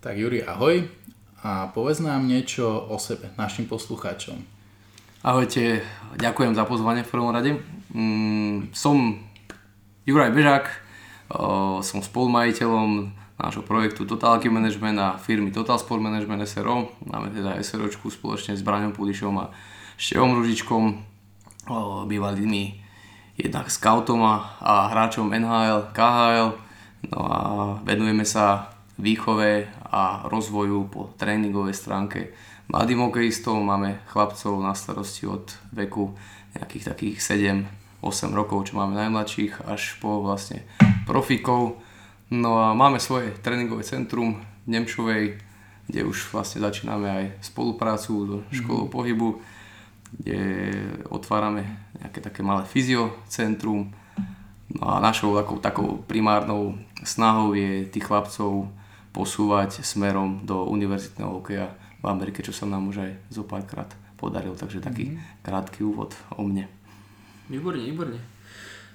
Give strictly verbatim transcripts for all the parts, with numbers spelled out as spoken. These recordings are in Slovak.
Tak Juri, ahoj a povedz nám niečo o sebe, našim poslucháčom. Ahojte, ďakujem za pozvanie v prvom rade. Mm, som Juraj Bežák, o, som spolumajiteľom nášho projektu Total Management a firmy Total Sport Management es er o. Máme teda SROčku spoločne s Braňom Pulišom a Števom Ružičkom, o, bývalými jednak scoutom a hráčom en há el, ká há el. No a venujeme sa výchove a rozvoju po tréningovej stránke mladým hokejistom. Máme chlapcov na starosti od veku nejakých takých sedem osem rokov, čo máme najmladších, až po vlastne profikov. No a máme svoje tréningové centrum v Nemčovej, kde už vlastne začíname aj spoluprácu so školou mm-hmm. pohybu, kde otvárame nejaké také malé fyziocentrum. No a našou takou, takou primárnou snahou je tých chlapcov posúvať smerom do univerzitného hokeja v Amerike, čo sa nám už aj zo párkrát podaril, takže taký mm-hmm. krátky úvod o mne. Výborne, výborne.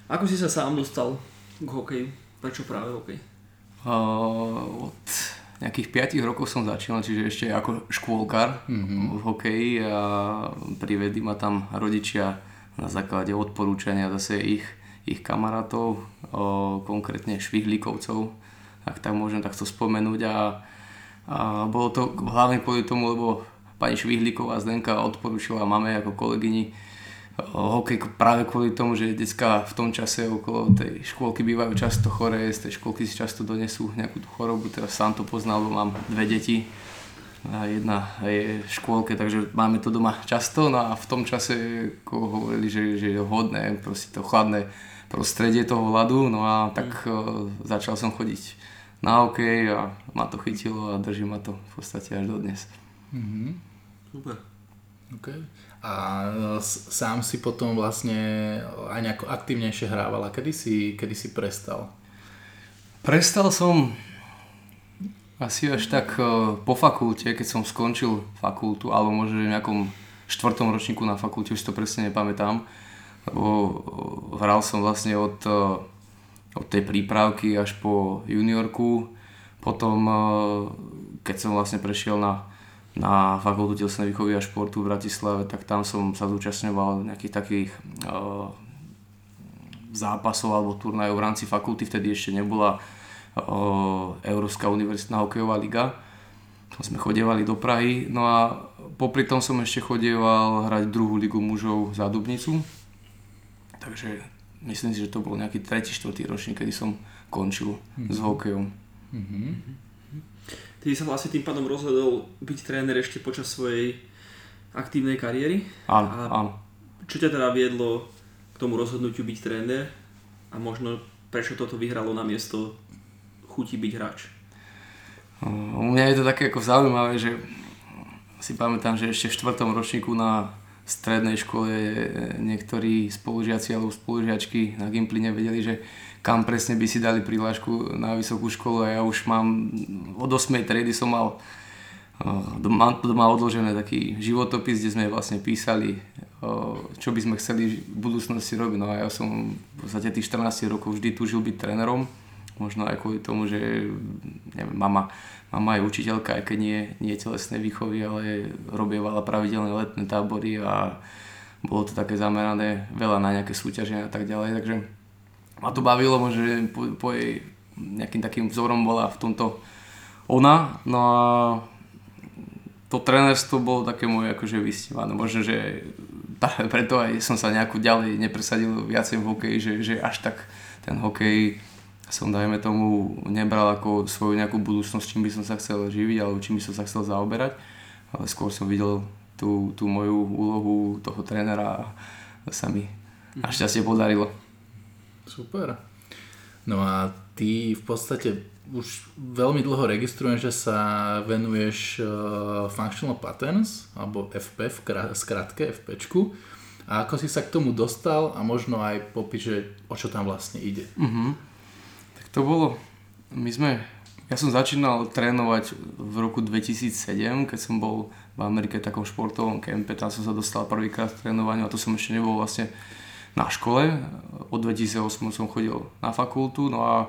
Ako si sa sám dostal k hokeju? Prečo práve hokej? Uh, od nejakých piatich rokov som začínal, čiže ešte ako škôlkar mm-hmm. v hokeji, a privedli ma tam rodičia na základe odporúčania zase ich, ich kamarátov, uh, konkrétne švihlíkovcov, ak tak môžem takto spomenúť, a, a bolo to hlavne kvôli tomu, lebo pani Švihlíková Zdenka odporúčila mame ako kolegyni hokej práve kvôli tomu, že decká v tom čase okolo tej škôlky bývajú často choré, z tej škôlky si často donesú nejakú tú chorobu. Teraz sám to poznal, lebo mám dve deti a jedna je v škôlke, takže máme to doma často. No a v tom čase ako hovorili, že, že je hodné, proste to chladné prostredie toho ľadu. No a tak mm. začal som chodiť na hokej a ma to chytilo a drží ma to v podstate až dodnes. Mm-hmm. Super. Okay. A sám si potom vlastne aj nejako aktívnejšie hrával. A kedy si, kedy si prestal? Prestal som asi až tak po fakulte, keď som skončil fakultu, alebo možno v nejakom štvrtom ročníku na fakulte, už to presne nepamätám. Lebo hral som vlastne od, od tej prípravky až po juniorku. Potom, keď som vlastne prešiel na na fakultu telesnej výchovy a športu v Bratislave, tak tam som sa zúčastňoval nejakých takých uh, zápasov alebo turnajov v rámci fakulty. Vtedy ešte nebola uh, Európska univerzitná hokejová liga. Tam sme chodievali do Prahy. No a popri tom som ešte chodieval hrať druhú ligu mužov za Dubnicu. Takže myslím si, že to bol nejaký tretí, štvrtý ročník, kedy som končil mm-hmm. s hokejom. Mm-hmm. Ty sa vlastne tým pádom rozhodol byť tréner ešte počas svojej aktívnej kariéry. Áno, a áno. Čo ťa teda viedlo k tomu rozhodnutiu byť tréner a možno prečo toto vyhralo namiesto chuti byť hráč? U mňa je to také ako zaujímavé, že si pamätám, že ešte v štvrtom ročníku na strednej škole niektorí spolužiaci alebo spolužiačky na Gimply nevedeli, že kam presne by si dali prihlášku na vysokú školu, a ja už mám od osmej triedy som mal doma, doma odložené taký životopis, kde sme vlastne písali, čo by sme chceli v budúcnosti robiť. No a ja som v podstate tých štrnástich rokov vždy túžil byť trénerom, možno aj kvôli tomu, že neviem, mama, mama je učiteľka, aj keď nie, nie telesné výchovy, ale robievala pravidelné letné tábory a bolo to také zamerané veľa na nejaké súťaže a tak ďalej, takže ma to bavilo, že po, po jej nejakým takým vzorom bola v tomto ona. No a to trénerstvo bolo také moje akože vysnívané. Možno, že tá, preto aj som sa nejako ďalej nepresadil viacej v hokeji, že, že až tak ten hokej som, dajme tomu, nebral ako svoju nejakú budúcnosť, čím by som sa chcel živiť alebo čím by som sa chcel zaoberať. Ale skôr som videl tú, tú moju úlohu toho trénera a sa mi našťastie podarilo. Super. No a ty v podstate už veľmi dlho registruješ, že sa venuješ uh, Functional Patterns, alebo ef pé, skratke FPčku. A ako si sa k tomu dostal a možno aj popíš, o čo tam vlastne ide. Uh-huh. Tak to bolo, my sme, ja som začínal trénovať v roku dvetisícsedem, keď som bol v Amerike v takom športovom kempe, tam som sa dostal prvýkrát k trénovaniu a to som ešte nebol vlastne na škole. Od dvetisícosem som chodil na fakultu, no a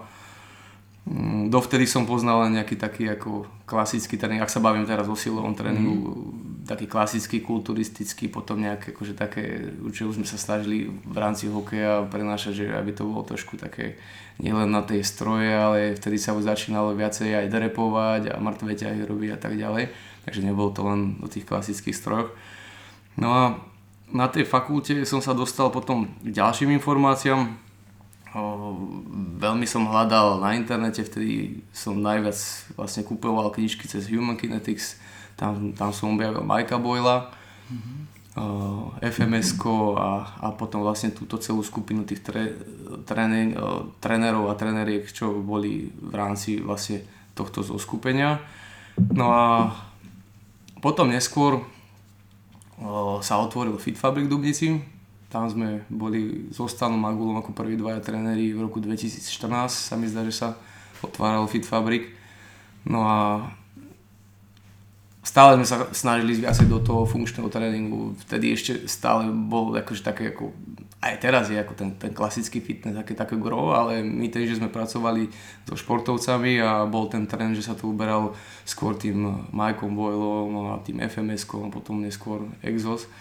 Dovtedy som poznal len nejaký taký ako klasický tréning, ak sa bavím teraz o silovom tréningu, mm. taký klasický, kulturistický, potom nejaké akože také, určite už sme sa snažili v rámci hokeja prenášať, že aby to bolo trošku také, nielen na tej stroje, ale vtedy sa už začínalo viacej aj drepovať a mŕtve ťahy robiť a tak ďalej, takže nebolo to len do tých klasických strojov. No a na tej fakulte som sa dostal potom k ďalším informáciám. Veľmi som hľadal na internete, vtedy som najviac vlastne kupoval knižky cez Human Kinetics, tam, tam som objavil Mikea Boyla, mm-hmm. ef em es ko a, a potom vlastne túto celú skupinu tých tre, tréner, trénerov a tréneriek, čo boli v rámci vlastne tohto zoskupenia. No a potom neskôr sa otvoril Fit Fabrik v Dubnici. Tam sme boli s Ostanom Agulom ako prví dvaja tréneri v roku dvetisícštrnásť, sa mi zdá, že sa otváral Fit Fabrik. No a stále sme sa snažili zviazať do toho funkčného tréningu, vtedy ešte stále bol akože také ako, aj teraz je ako ten, ten klasický fitness, také také gro, ale my tým, že sme pracovali so športovcami a bol ten trend, že sa to uberal skôr tým Mikeom Boylom a tým ef em es kom a potom neskôr Exos.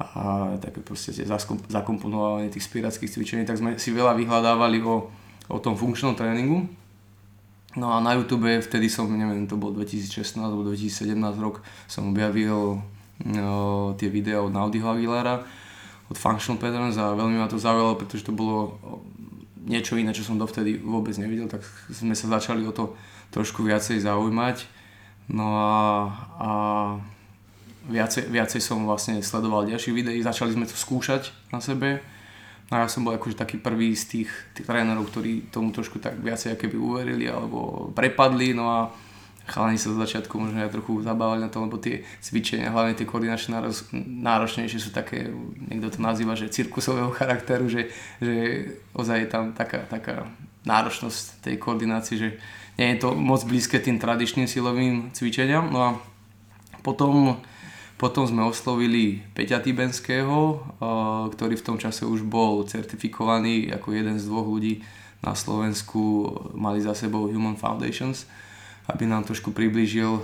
A také proste zakomponovanie tých spiráckých cvičení, tak sme si veľa vyhľadávali o, o tom funkčnom tréningu. No a na YouTube vtedy som, neviem, to bol dvetisícšestnásť alebo dvetisícsedemnásť rok, som objavil no, tie videá od Naudi Aguilara, od Functional Patterns a veľmi ma to zaujalo, pretože to bolo niečo iné, čo som dovtedy vôbec nevidel, tak sme sa začali o to trošku viacej zaujímať. No a... a Viacej, viacej som vlastne sledoval ďalších videí, začali sme to skúšať na sebe. No a ja som bol akože taký prvý z tých, tých trénerov, ktorí tomu trošku tak viacej akoby uverili alebo prepadli. No a chalani sa z začiatku možno aj trochu zabávali na to, lebo tie cvičenia, hlavne tie koordinačné náročnejšie sú také, niekto to nazýva, že cirkusového charakteru, že, že ozaj je tam taká, taká náročnosť tej koordinácii, že nie je to moc blízke tým tradičným silovým cvičeniam. No a potom Potom sme oslovili Peťa Tibenského, ktorý v tom čase už bol certifikovaný ako jeden z dvoch ľudí na Slovensku, mali za sebou Human Foundations, aby nám trošku priblížil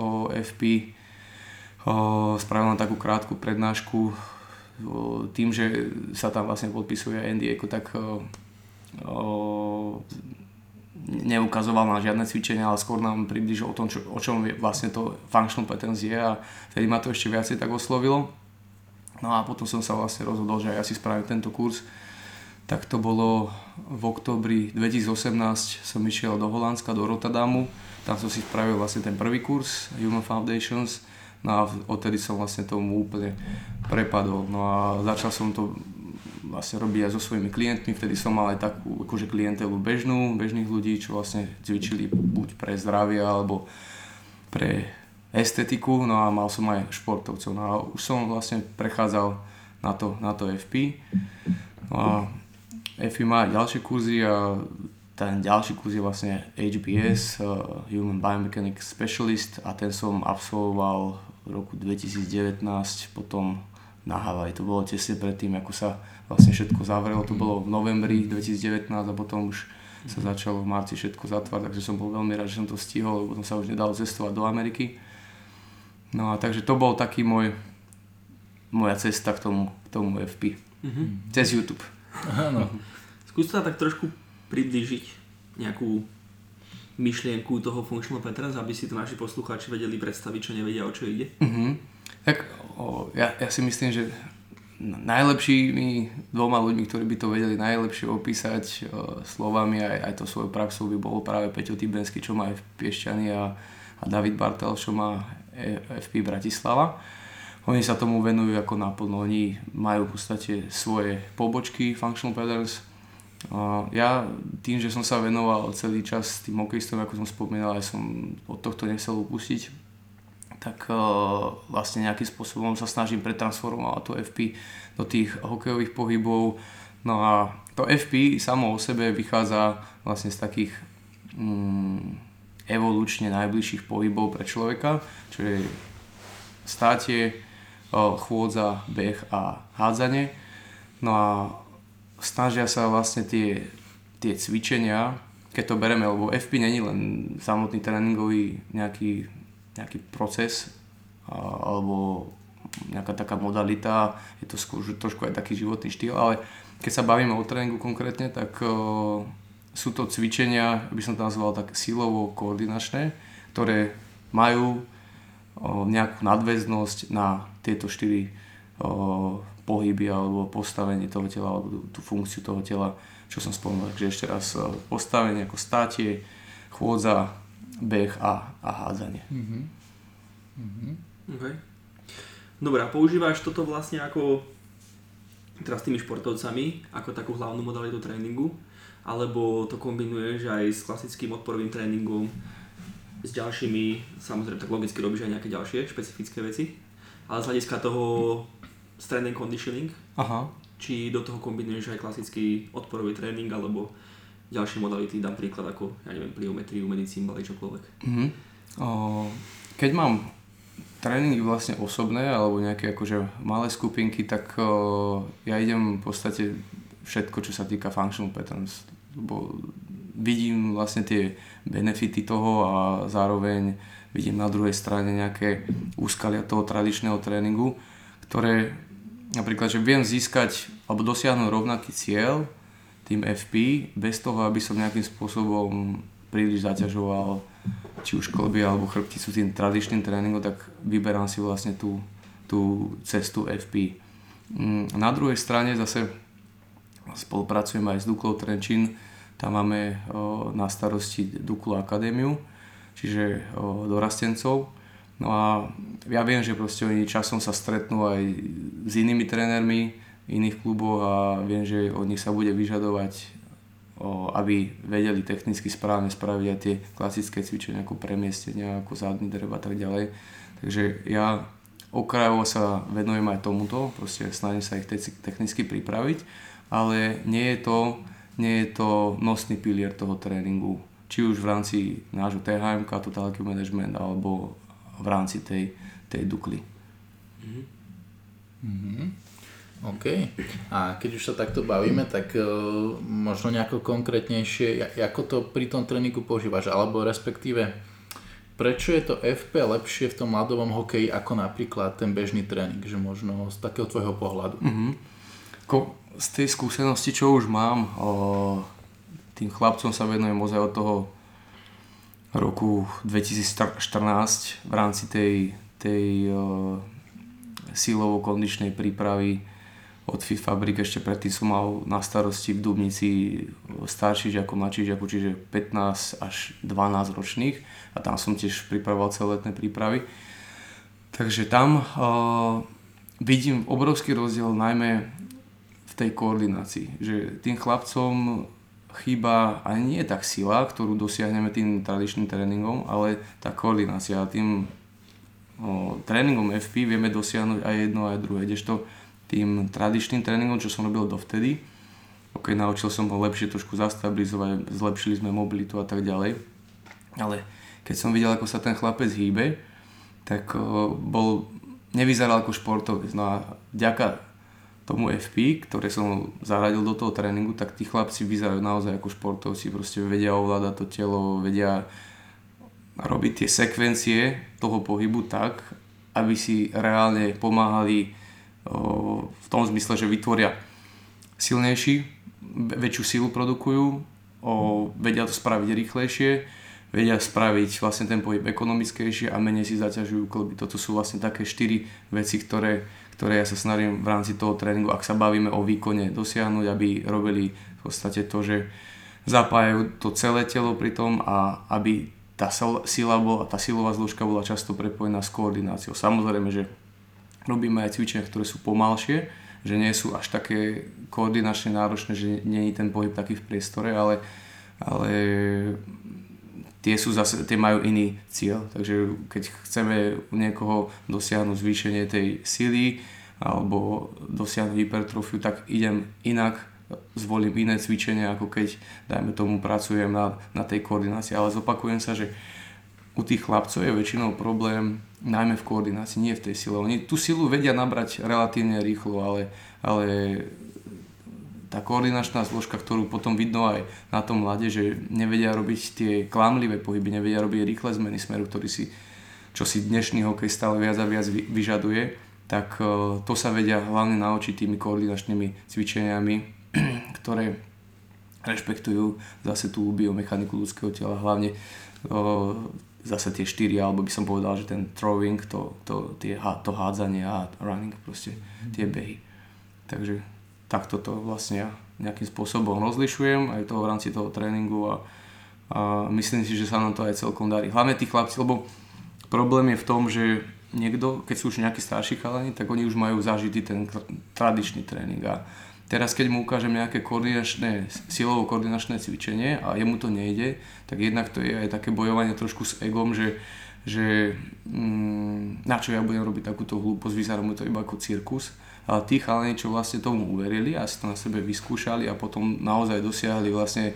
o ef pé. Spravil nám takú krátku prednášku, tým, že sa tam vlastne podpisuje en dé á, tak neukazoval na žiadne cvičenia, ale skôr nám priblížil o tom, čo, o čom vlastne to Functional Patterns je a vtedy ma to ešte viacej tak oslovilo. No a potom som sa vlastne rozhodol, že ja si spravím tento kurz. Tak to bolo v októbri dvetisícosemnásť, som išiel do Holandska, do Rotterdamu, tam som si spravil vlastne ten prvý kurz Human Foundations, no a odtedy som vlastne tomu úplne prepadol. No a začal som to vlastne robí aj so svojimi klientmi, vtedy som mal aj takú akože klientelu bežnú, bežných ľudí, čo vlastne cvičili buď pre zdravie alebo pre estetiku, no a mal som aj športovcov, no a už som vlastne prechádzal na to, na to ef pé. No a ef pé má aj ďalšie kurzy a ten ďalší kurz je vlastne há bé es, uh, Human Biomechanics Specialist a ten som absolvoval v roku dvetisícdevätnásť, potom na Hawaii. To bolo tesne predtým, ako sa vlastne všetko zavrelo. To bolo v novembri dvetisícdevätnásť a potom už sa začalo v marci všetko zatvárať, takže som bol veľmi rád, že som to stihol, lebo potom sa už nedalo cestovať do Ameriky. No a takže to bol taký môj, moja cesta k tomu, k tomu ef pé. Mhm. Cez YouTube. Áno. Skús sa tak trošku priblížiť nejakú myšlienku toho Functional Patterns, aby si to naši poslucháči vedeli predstaviť, čo nevedia, o čo ide. Mhm. Tak o, ja, ja si myslím, že najlepšími dvoma ľuďmi, ktorí by to vedeli najlepšie opísať o, slovami aj, aj to svojou praxou by bol práve Peťo Tibenský, čo má ef pé Piešťany a, a David Bartel, čo má ef pé Bratislava. Oni sa tomu venujú ako naplno, oni majú v podstate svoje pobočky Functional Patterns. O, ja tým, že som sa venoval celý čas tým hokejistom, ako som spomínal, aj som od tohto nechcel upustiť, tak uh, vlastne nejakým spôsobom sa snažím pretransformovať to ef pé do tých hokejových pohybov. No a to ef pé samo o sebe vychádza vlastne z takých um, evolučne najbližších pohybov pre človeka, čo je státie, uh, chôdza, beh a hádzanie. No a snažia sa vlastne tie, tie cvičenia keď to bereme, lebo ef pé není len samotný tréningový nejaký, nejaký proces alebo nejaká taká modalita, je to skôr trošku aj taký životný štýl, ale keď sa bavíme o tréningu konkrétne, tak uh, sú to cvičenia, by som to nazval tak silovo-koordinačné, ktoré majú uh, nejakú nadväznosť na tieto štyri uh, pohyby alebo postavenie toho tela alebo tú funkciu toho tela, čo som spomínal. Takže ešte raz postavenie ako státie, chôdza, beh a, a hádzanie. Mm-hmm. Mm-hmm. Okay. Dobre, a používaš toto vlastne ako teraz tými športovcami, ako takú hlavnú modalitu tréningu, alebo to kombinuješ aj s klasickým odporovým tréningom, s ďalšími, samozrejme tak logicky robíš aj nejaké ďalšie špecifické veci, ale z hľadiska toho strength and conditioning. Aha. Či do toho kombinuješ aj klasický odporový tréning alebo ďalšie modality, dám príklad ako, ja neviem, pliometriu, medicín, balej, čokoľvek. Mm-hmm. Keď mám tréningy vlastne osobné alebo nejaké akože malé skupinky, tak o, ja idem v podstate všetko, čo sa týka functional patterns, lebo vidím vlastne tie benefity toho a zároveň vidím na druhej strane nejaké úskalia toho tradičného tréningu, ktoré napríklad, že viem získať alebo dosiahnuť rovnaký cieľ tým ef pé bez toho, aby som nejakým spôsobom príliš zaťažoval či už klby alebo chrbticu tým tradičným tréningom, tak vyberám si vlastne tú, tú cestu ef pé. Na druhej strane zase spolupracujem aj s Duklou Trenčín, tam máme o, na starosti Duklu akadémiu, čiže o, dorastencov. No a ja viem, že proste oni časom sa stretnú aj s inými trénermi iných klubov a viem, že od nich sa bude vyžadovať, aby vedeli technicky správne spraviť aj tie klasické cvičenia ako premiestenia, ako zadný dreb a tak ďalej. Takže ja okrajovo sa venujem aj tomuto, proste snažím sa ich technicky pripraviť, ale nie je to, nie je to nosný pilier toho tréningu, či už v rámci nášho té há em ká, Total Sport Management alebo v rámci tej, tej Dukly. Mm-hmm. OK. A keď už sa takto bavíme, tak uh, možno nejako konkrétnejšie, ako to pri tom tréningu používaš, alebo respektíve, prečo je to ef pé lepšie v tom ľadovom hokeji ako napríklad ten bežný tréning, že možno z takého tvojho pohľadu? Mm-hmm. Ko, z tej skúsenosti, čo už mám, o, tým chlapcom sa venujem ozaj od toho roku dvetisícštrnásť v rámci tej, tej uh, silovo-kondičnej prípravy od Fit Fabrik. Ešte predtým som mal na starosti v Dubnici starší žiakov, mladší žiakov, čiže pätnásť až dvanásť ročných a tam som tiež pripravoval celoletné prípravy. Takže tam uh, vidím obrovský rozdiel najmä v tej koordinácii, že tým chlapcom chýba ani nie tak sila, ktorú dosiahneme tým tradičným tréningom, ale tá koordinácia. Tým o, tréningom ef pé vieme dosiahnuť aj jedno, aj druhé. Kdežto tým tradičným tréningom, čo som robil dovtedy, ok, naučil som ho lepšie trošku zastabilizovať, zlepšili sme mobilitu a tak ďalej. Ale keď som videl, ako sa ten chlapec hýbe, tak o, bol, nevyzeral ako športovec. No a vďaka tomu ef pé, ktoré som zaradil do toho tréningu, tak tí chlapci vyzerajú naozaj ako športovci, proste vedia ovládať to telo, vedia robiť tie sekvencie toho pohybu tak, aby si reálne pomáhali o, v tom zmysle, že vytvoria silnejší, väčšiu silu produkujú, o, vedia to spraviť rýchlejšie, vedia spraviť vlastne ten pohyb ekonomickejšie a menej si zaťažujú klby. Toto sú vlastne také štyri veci, ktoré, ktoré ja sa snažím v rámci toho tréningu, ak sa bavíme o výkone, dosiahnuť, aby robili v podstate to, že zapájajú to celé telo pri tom a aby tá sila bola, tá silová zložka bola často prepojená s koordináciou. Samozrejme, že robíme aj cvičenia, ktoré sú pomalšie, že nie sú až také koordinačne náročné, že nie je ten pohyb taký v priestore, ale, ale Tie, sú zase, tie majú iný cieľ, takže keď chceme u niekoho dosiahnuť zvýšenie tej sily alebo dosiahnuť hypertrofiu, tak idem inak, zvolím iné cvičenie, ako keď, dajme tomu, pracujem na, na tej koordinácii. Ale zopakujem sa, že u tých chlapcov je väčšinou problém najmä v koordinácii, nie v tej sile. Oni tú silu vedia nabrať relatívne rýchlo, ale, ale tá koordinačná zložka, ktorú potom vidno aj na tom mlade, že nevedia robiť tie klamlivé pohyby, nevedia robiť rýchle zmeny smeru, ktorý si, čo si dnešný hokej stále viac a viac vyžaduje, tak to sa vedia hlavne naučiť tými koordinačnými cvičeniami, ktoré rešpektujú zase tú biomechaniku ľudského tela, hlavne zase tie štyri, alebo by som povedal, že ten throwing, to, to, tie, to hádzanie a running, proste tie behy. Takže takto to vlastne ja nejakým spôsobom rozlišujem aj toho v rámci toho tréningu a, a myslím si, že sa nám to aj celkom darí. Hlavne tí chlapci, lebo problém je v tom, že niekto, keď sú už nejakí starší chalani, tak oni už majú zažitý ten tradičný tréning a teraz keď mu ukážem nejaké koordinačné, silovo-koordinačné cvičenie a jemu to nejde, tak jednak to je aj také bojovanie trošku s egom, že, že mm, na čo ja budem robiť takúto hlúposť, vyzerá mu to iba ako cirkus. Ale tí chalani, čo vlastne tomu uverili a si to na sebe vyskúšali a potom naozaj dosiahli vlastne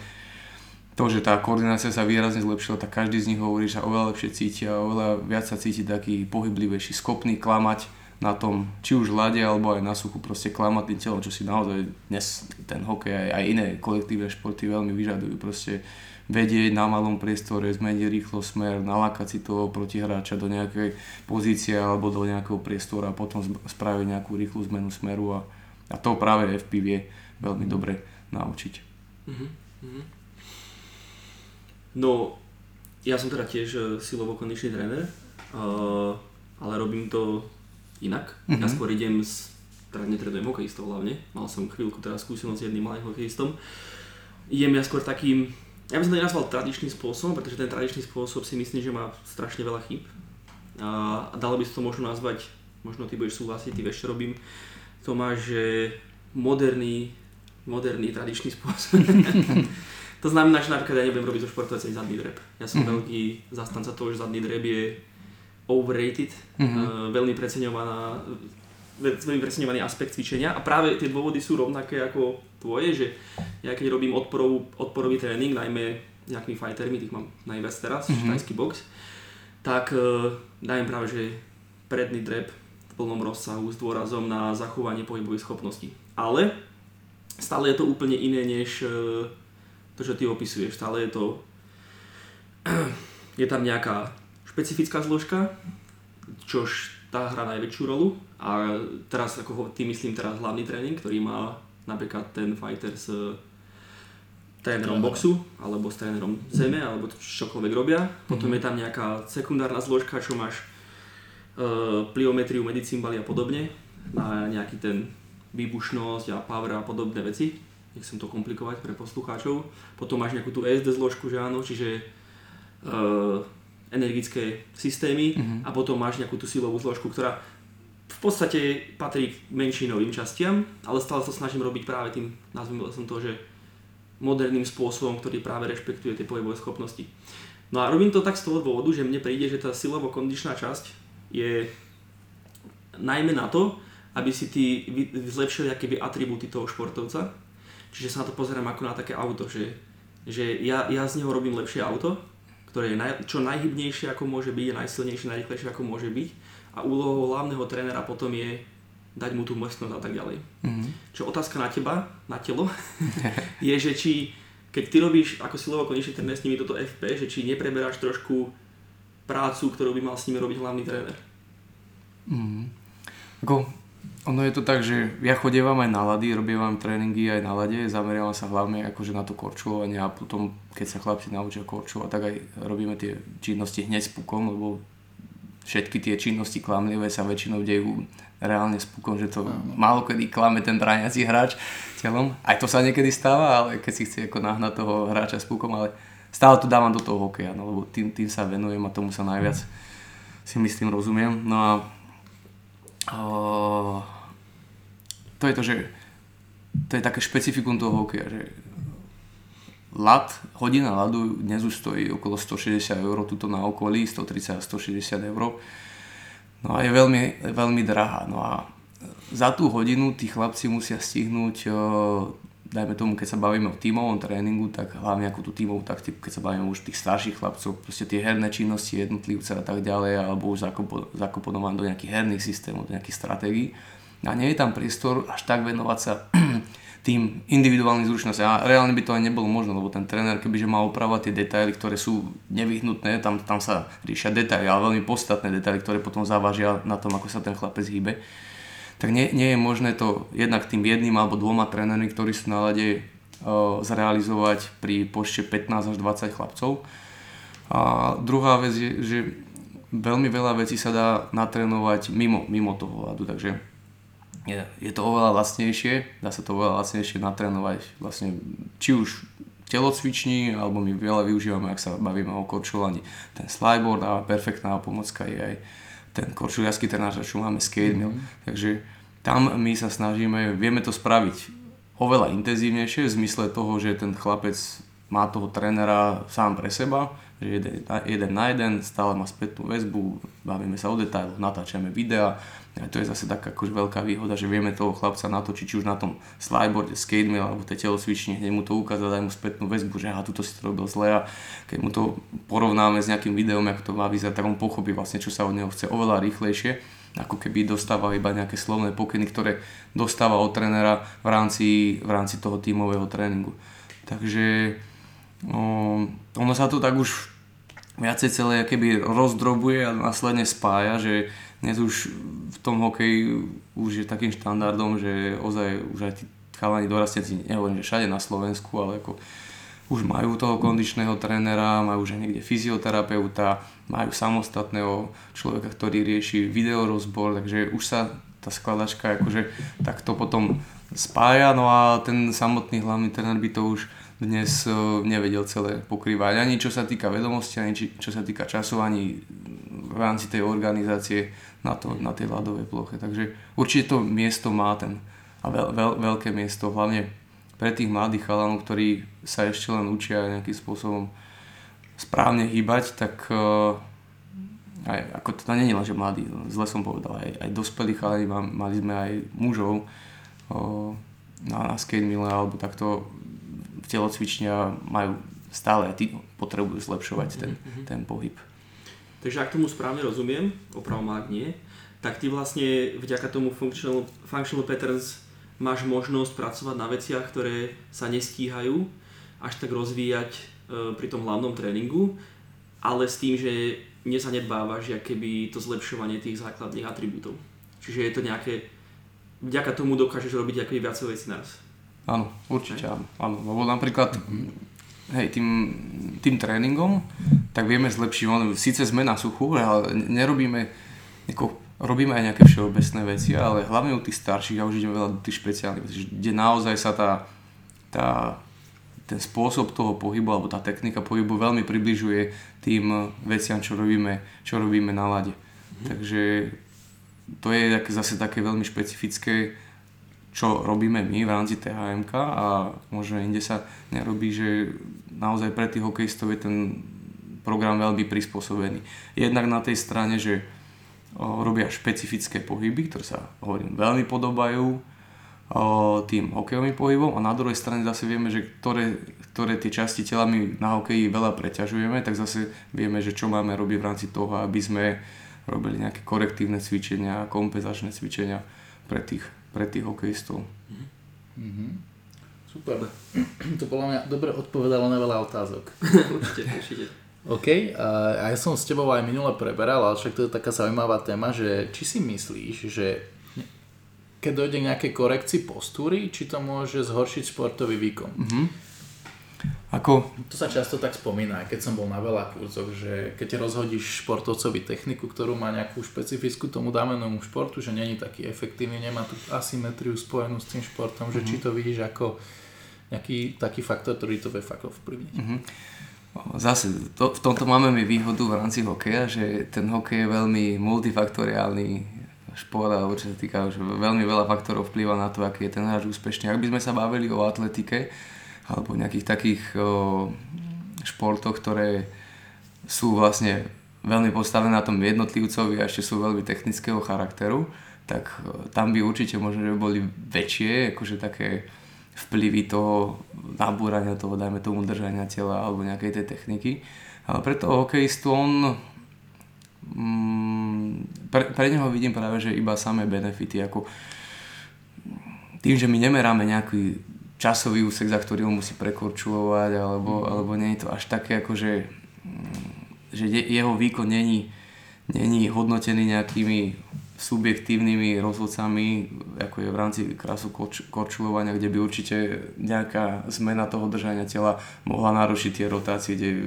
to, že tá koordinácia sa výrazne zlepšila, tak každý z nich hovorí, že oveľa lepšie cíti a oveľa viac sa cíti taký pohyblivejší, schopný klamať na tom, či už ľade alebo aj na suchu, proste klamať tým telom, čo si naozaj dnes ten hokej aj, aj iné kolektívne športy veľmi vyžadujú, proste vedieť na malom priestore, zmeniť rýchlo smer, nalákať si toho protihráča do nejakej pozície alebo do nejakého priestora a potom spraviť nejakú rýchlu zmenu smeru a, a to práve ef pé vie veľmi dobre naučiť. Mm-hmm. No, ja som teda tiež silovo-kondičný tréner, uh, ale robím to inak. Mm-hmm. Ja skôr idem, s, teda netredujem hokejistov hlavne, mal som chvíľku teraz skúsenosť s jedným malým hokejistom. Idem ja skôr takým, ja by som to nenazval tradičným spôsobom, pretože ten tradičný spôsob si myslím, že má strašne veľa chýb. A dalo by sa to možno nazvať, možno ty budeš súhlasiť, ty vieš, čo robím, Tomáš, že moderný, moderný tradičný spôsob. To znamená, že napríklad ja nebudem robiť to športovať celý zadný drep. Ja som mm-hmm. veľký zastanca toho, že zadný drep je overrated, mm-hmm. uh, veľmi preceňovaná, veľmi preceňovaný aspekt cvičenia a práve tie dôvody sú rovnaké ako tvoje, že ja keď robím odporovú, odporový tréning, najmä nejakými fightermi, tých mám najviac teraz, mm-hmm. tajský box, tak e, dajem práve, že predný drep v plnom rozsahu s dôrazom na zachovanie pohybových schopností. Ale stále je to úplne iné, než e, to, čo ty opisuješ. Stále je to, je tam nejaká špecifická zložka, čož tá hrá najväčšiu rolu. A teraz, ako tým myslím teraz hlavný tréning, ktorý má napríklad ten fighter s trénerom boxu, alebo s trénerom zeme, alebo čokoľvek robia. Potom je tam nejaká sekundárna zložka, čo máš e, pliometriu, medicimbaly a podobne, na nejaký ten výbušnosť a power a podobné veci. Nechcem to komplikovať pre poslucháčov. Potom máš nejakú tú é es dé zložku, že áno, čiže e, energické systémy mm-hmm. a potom máš nejakú tú silovú zložku, ktorá v podstate patrí k menšinovým častiam, ale stále sa snažím robiť práve tým, nazvime som to, že moderným spôsobom, ktorý práve rešpektuje tie pohybové schopnosti. No a robím to tak z toho dôvodu, že mne príde, že tá silovo-kondičná časť je najmä na to, aby si tí zlepšili akéby atribúty toho športovca. Čiže sa na to pozerám ako na také auto, že, že ja, ja z neho robím lepšie auto, ktoré je naj, čo najhybnejšie ako môže byť, je najsilnejšie, najrýchlejšie ako môže byť. A úlohou hlavného trénera potom je dať mu tú mocnosť a tak ďalej. Mm-hmm. Čo otázka na teba, na telo, je, že či, keď ty robíš ako silovo-kondičný tréner s nimi toto ef pé, že či nepreberáš trošku prácu, ktorú by mal s nimi robiť hlavný tréner. Mm-hmm. Ako, ono je to tak, že ja chodievam aj na ľady, robievam tréningy aj na ľade, zameriavam sa hlavne akože na to korčulovanie a potom, keď sa chlapci naučia korčulovať, tak aj robíme tie činnosti hneď s pukom, lebo všetky tie činnosti klamlivé sa väčšinou dejú reálne s pukom, že to málokedy klame ten bráňací hráč telom. Aj to sa niekedy stáva, ale keď si chce ako nahnať toho hráča s pukom, ale stále to dávam do toho hokeja, no, lebo tým, tým sa venujem a tomu sa najviac si myslím rozumiem. No a o, to je to, že to je také špecifikum toho hokeja, že ľad, hodina ľadu dnes už stojí okolo sto šesťdesiat eur, tuto na okolí sto tridsať až sto šesťdesiat eur. No a je veľmi, veľmi drahá. No a za tú hodinu tí chlapci musia stihnúť, dajme tomu, keď sa bavíme o tímovom tréningu, tak hlavne ako tú tímovú taktiku, keď sa bavíme už tých starších chlapcov, proste tie herné činnosti jednotlivca a tak ďalej, alebo už zakomponované do nejakých herných systémov, do nejakých stratégií, a nie je tam priestor až tak venovať sa tým individuálnym zručnostiam. A reálne by to aj nebolo možno, lebo ten tréner kebyže má opravovať tie detaily, ktoré sú nevyhnutné, tam, tam sa riešia detaily, ale veľmi podstatné detaily, ktoré potom závažia na tom, ako sa ten chlapec hýbe. Tak nie, nie je možné to jednak tým jedným alebo dvoma trénermi, ktorí sú na ľade, zrealizovať pri počte pätnásť až dvadsať chlapcov. A druhá vec je, že veľmi veľa vecí sa dá natrénovať mimo, mimo toho ľadu, takže je, je to oveľa lacnejšie, dá sa to oveľa lacnejšie natrénovať vlastne či už telocviční, alebo my veľa využívame, ak sa bavíme o korčulani, ten slideboard a perfektná pomocka je aj ten korčuliarsky trenáč, čo máme skate mill, mm-hmm. takže tam my sa snažíme, vieme to spraviť oveľa intenzívnejšie v zmysle toho, že ten chlapec má toho trénera sám pre seba, že jeden, jeden na jeden, stále má spätnú väzbu, bavíme sa o detailoch, natáčame videá. A to je zase taká akož veľká výhoda, že vieme toho chlapca natočiť, či už na tom slideboarde, skatemill alebo tej telocvični, hneď mu to ukázať, daj mu spätnú väzbu, že aha, tuto si to robil zle, a keď mu to porovnáme s nejakým videom, ako to má vyzerať, tak on pochopí vlastne, čo sa od neho chce, oveľa rýchlejšie, ako keby dostával iba nejaké slovné pokyny, ktoré dostáva od trénera v rámci, v rámci toho tímového tréningu. Takže um, ono sa to tak už viacej celé keby rozdrobuje a následne spája, že dnes už v tom hokeji už je takým štandardom, že ozaj už aj tí chalani dorastenci, nehovorím, že všade na Slovensku, ale ako už majú toho kondičného trénera, majú už aj niekde fyzioterapeuta, majú samostatného človeka, ktorý rieši videorozbor, takže už sa tá skladačka akože takto potom spája, no a ten samotný hlavný tréner by to už dnes nevedel celé pokrývať. Ani čo sa týka vedomosti, ani čo sa týka času, ani v rámci tej organizácie na, to, na tej ľadovej ploche. Takže určite to miesto má ten a veľ, veľ, veľké miesto, hlavne pre tých mladých chalanov, ktorí sa ešte len učia nejakým spôsobom správne hýbať, tak uh, aj, ako to nie je len, že mladí, zle som povedal, aj, aj dospelí chalani, mali sme aj mužov uh, na, na skatemille alebo takto v telocvičnia, majú stále a tí potrebujú zlepšovať ten, mm-hmm. ten pohyb. Takže ak tomu správne rozumiem, opravom ak nie, tak ty vlastne vďaka tomu functional, functional patterns máš možnosť pracovať na veciach, ktoré sa nestíhajú až tak rozvíjať e, pri tom hlavnom tréningu, ale s tým, že nezanedbávaš akéby to zlepšovanie tých základných atribútov. Čiže je to nejaké, vďaka tomu dokážeš robiť akéby viacej veci naraz. Áno, určite áno. áno. Lebo napríklad hej, tým, tým tréningom tak vieme zlepšiť, síce sme na suchu, ale nerobíme nejakou robíme aj nejaké všeobecné veci, ale hlavne u tých starších, ja už idem veľa do tých špeciálnych, kde naozaj sa tá, tá, ten spôsob toho pohybu alebo tá technika pohybu veľmi približuje tým veciam, čo robíme, čo robíme na ľade. Mhm. Takže to je zase také veľmi špecifické, čo robíme my v rámci té há em ká a možno inde sa nerobí, že naozaj pre tých hokejistov je ten program veľmi prispôsobený. Jednak na tej strane, že robia špecifické pohyby, ktoré sa, hovorím, veľmi podobajú tým hokejovým pohybom, a na druhej strane zase vieme, že ktoré, ktoré tie časti tela my na hokeji veľa preťažujeme, tak zase vieme, že čo máme robiť v rámci toho, aby sme robili nejaké korektívne cvičenia, kompenzačné cvičenia pre tých, pre tých hokejistov. Mhm. Super. To podľa mňa dobre odpovedalo na veľa otázok. Určite, určite. OK, a ja som s tebou aj minule preberal, ale však to je taká zaujímavá téma, že či si myslíš, že keď dojde k nejakej korekcii postúry, či to môže zhoršiť športový výkon? Mm-hmm. Ako? To sa často tak spomína, keď som bol na veľa kurzoch, že keď rozhodíš športovcovi techniku, ktorú má nejakú špecifickú tomu danému športu, že není taký efektívny, nemá tú asymetriu spojenú s tým športom, mm-hmm. že či to vidíš ako nejaký taký faktor, ktorý to bude fakt ovplyvniť. Mm-hmm. Zase, to, v tomto máme my výhodu v rámci hokeja, že ten hokej je veľmi multifaktoriálny šport a určite týka, že veľmi veľa faktorov vplýva na to, aký je ten hráč úspešný. Ak by sme sa bavili o atletike alebo nejakých takých o, športoch, ktoré sú vlastne veľmi postavené na tom jednotlivcovi a ešte sú veľmi technického charakteru, tak tam by určite možno boli väčšie, akože také vplyvy toho nabúrania toho, dajme tomu, držania tela alebo nejakej tej techniky. Ale preto hokejistu on mm, pre, pre neho vidím práve, že iba samé benefity, ako tým, že my nemeráme nejaký časový úsek, za ktorý ho musí prekorčulovať, alebo, mm. alebo nie je to až také, akože, že jeho výkon není, není hodnotený nejakými subjektívnymi rozhodcami, ako je v rámci krásu korč- korčulovania, kde by určite nejaká zmena toho držania tela mohla narušiť tie rotácie, kde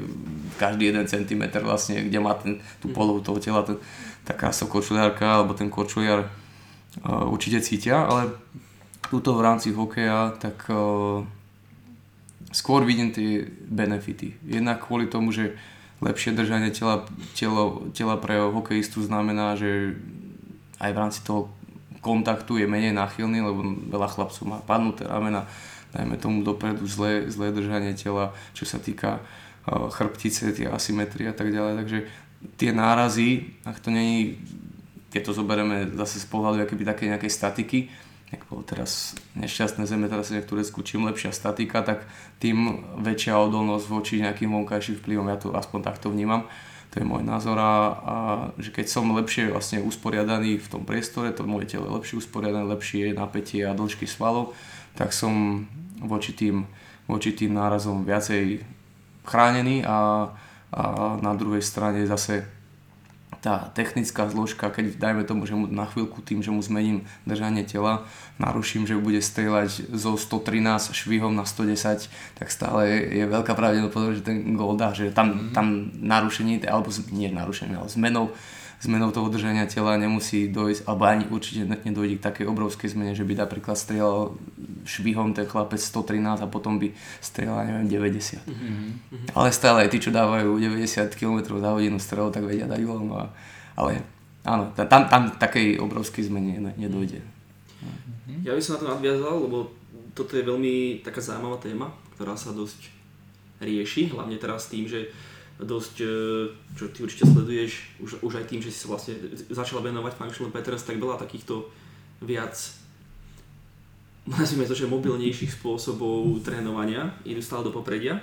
každý jeden centimetr vlastne, kde má ten, tú polohu toho tela, ten, tá krásokorčuliarka alebo ten korčuliar uh, určite cítia, ale tuto v rámci hokeja tak uh, skôr vidím tie benefity. Jednak kvôli tomu, že lepšie držanie tela, telo, tela pre hokejistu znamená, že aj v rámci toho kontaktu je menej náchylný, lebo veľa chlapcov má padnuté ramena, dajme tomu dopredu zlé, zlé držanie tela, čo sa týka chrbtice, tie asymetrie a tak ďalej. Takže tie nárazy, ak to není, keď to zoberieme zase z pohľadu akéby také nejakej statiky, ak bolo teraz nešťastné zeme, teraz sa nejak v Turecku, čím lepšia statika, tak tým väčšia odolnosť voči nejakým vonkajším vplyvom, ja to aspoň takto vnímam. To je môj názor a, a že keď som lepšie vlastne usporiadaný v tom priestore, to moje telo je lepšie usporiadané, lepšie je napätie a dĺžky svalov, tak som voči tým, voči tým nárazom viacej chránený a, a na druhej strane zase tá technická zložka, keď dajme tomu, že mu na chvíľku tým, že mu zmením držanie tela, naruším, že bude strieľať zo sto trinásť švihom na sto desať, tak stále je, je veľká pravdepodobnosť, že ten gól dá, že tam, tam narušenie, alebo nie narušenie, ale zmenou, zmenou toho držania tela nemusí dojsť, alebo ani určite nedojde k takej obrovskej zmene, že by napríklad strieľal švihom ten chlapec sto trinásť a potom by strieľal, neviem, deväťdesiat. Mm-hmm. Ale stále aj tí, čo dávajú deväťdesiat kilometrov za hodinu strelu, tak vedia dať gól. No ale áno, tam, tam takej obrovskej zmene nedojde. Ja by som na to nadviazal, lebo toto je veľmi taká zaujímavá téma, ktorá sa dosť rieši, hlavne teraz tým, že dosť, čo ty určite sleduješ, už, už aj tým, že si sa vlastne začala venovať Functional Patterns, tak veľa takýchto viac nazvime to, že mobilnejších spôsobov trénovania idú stále do popredia.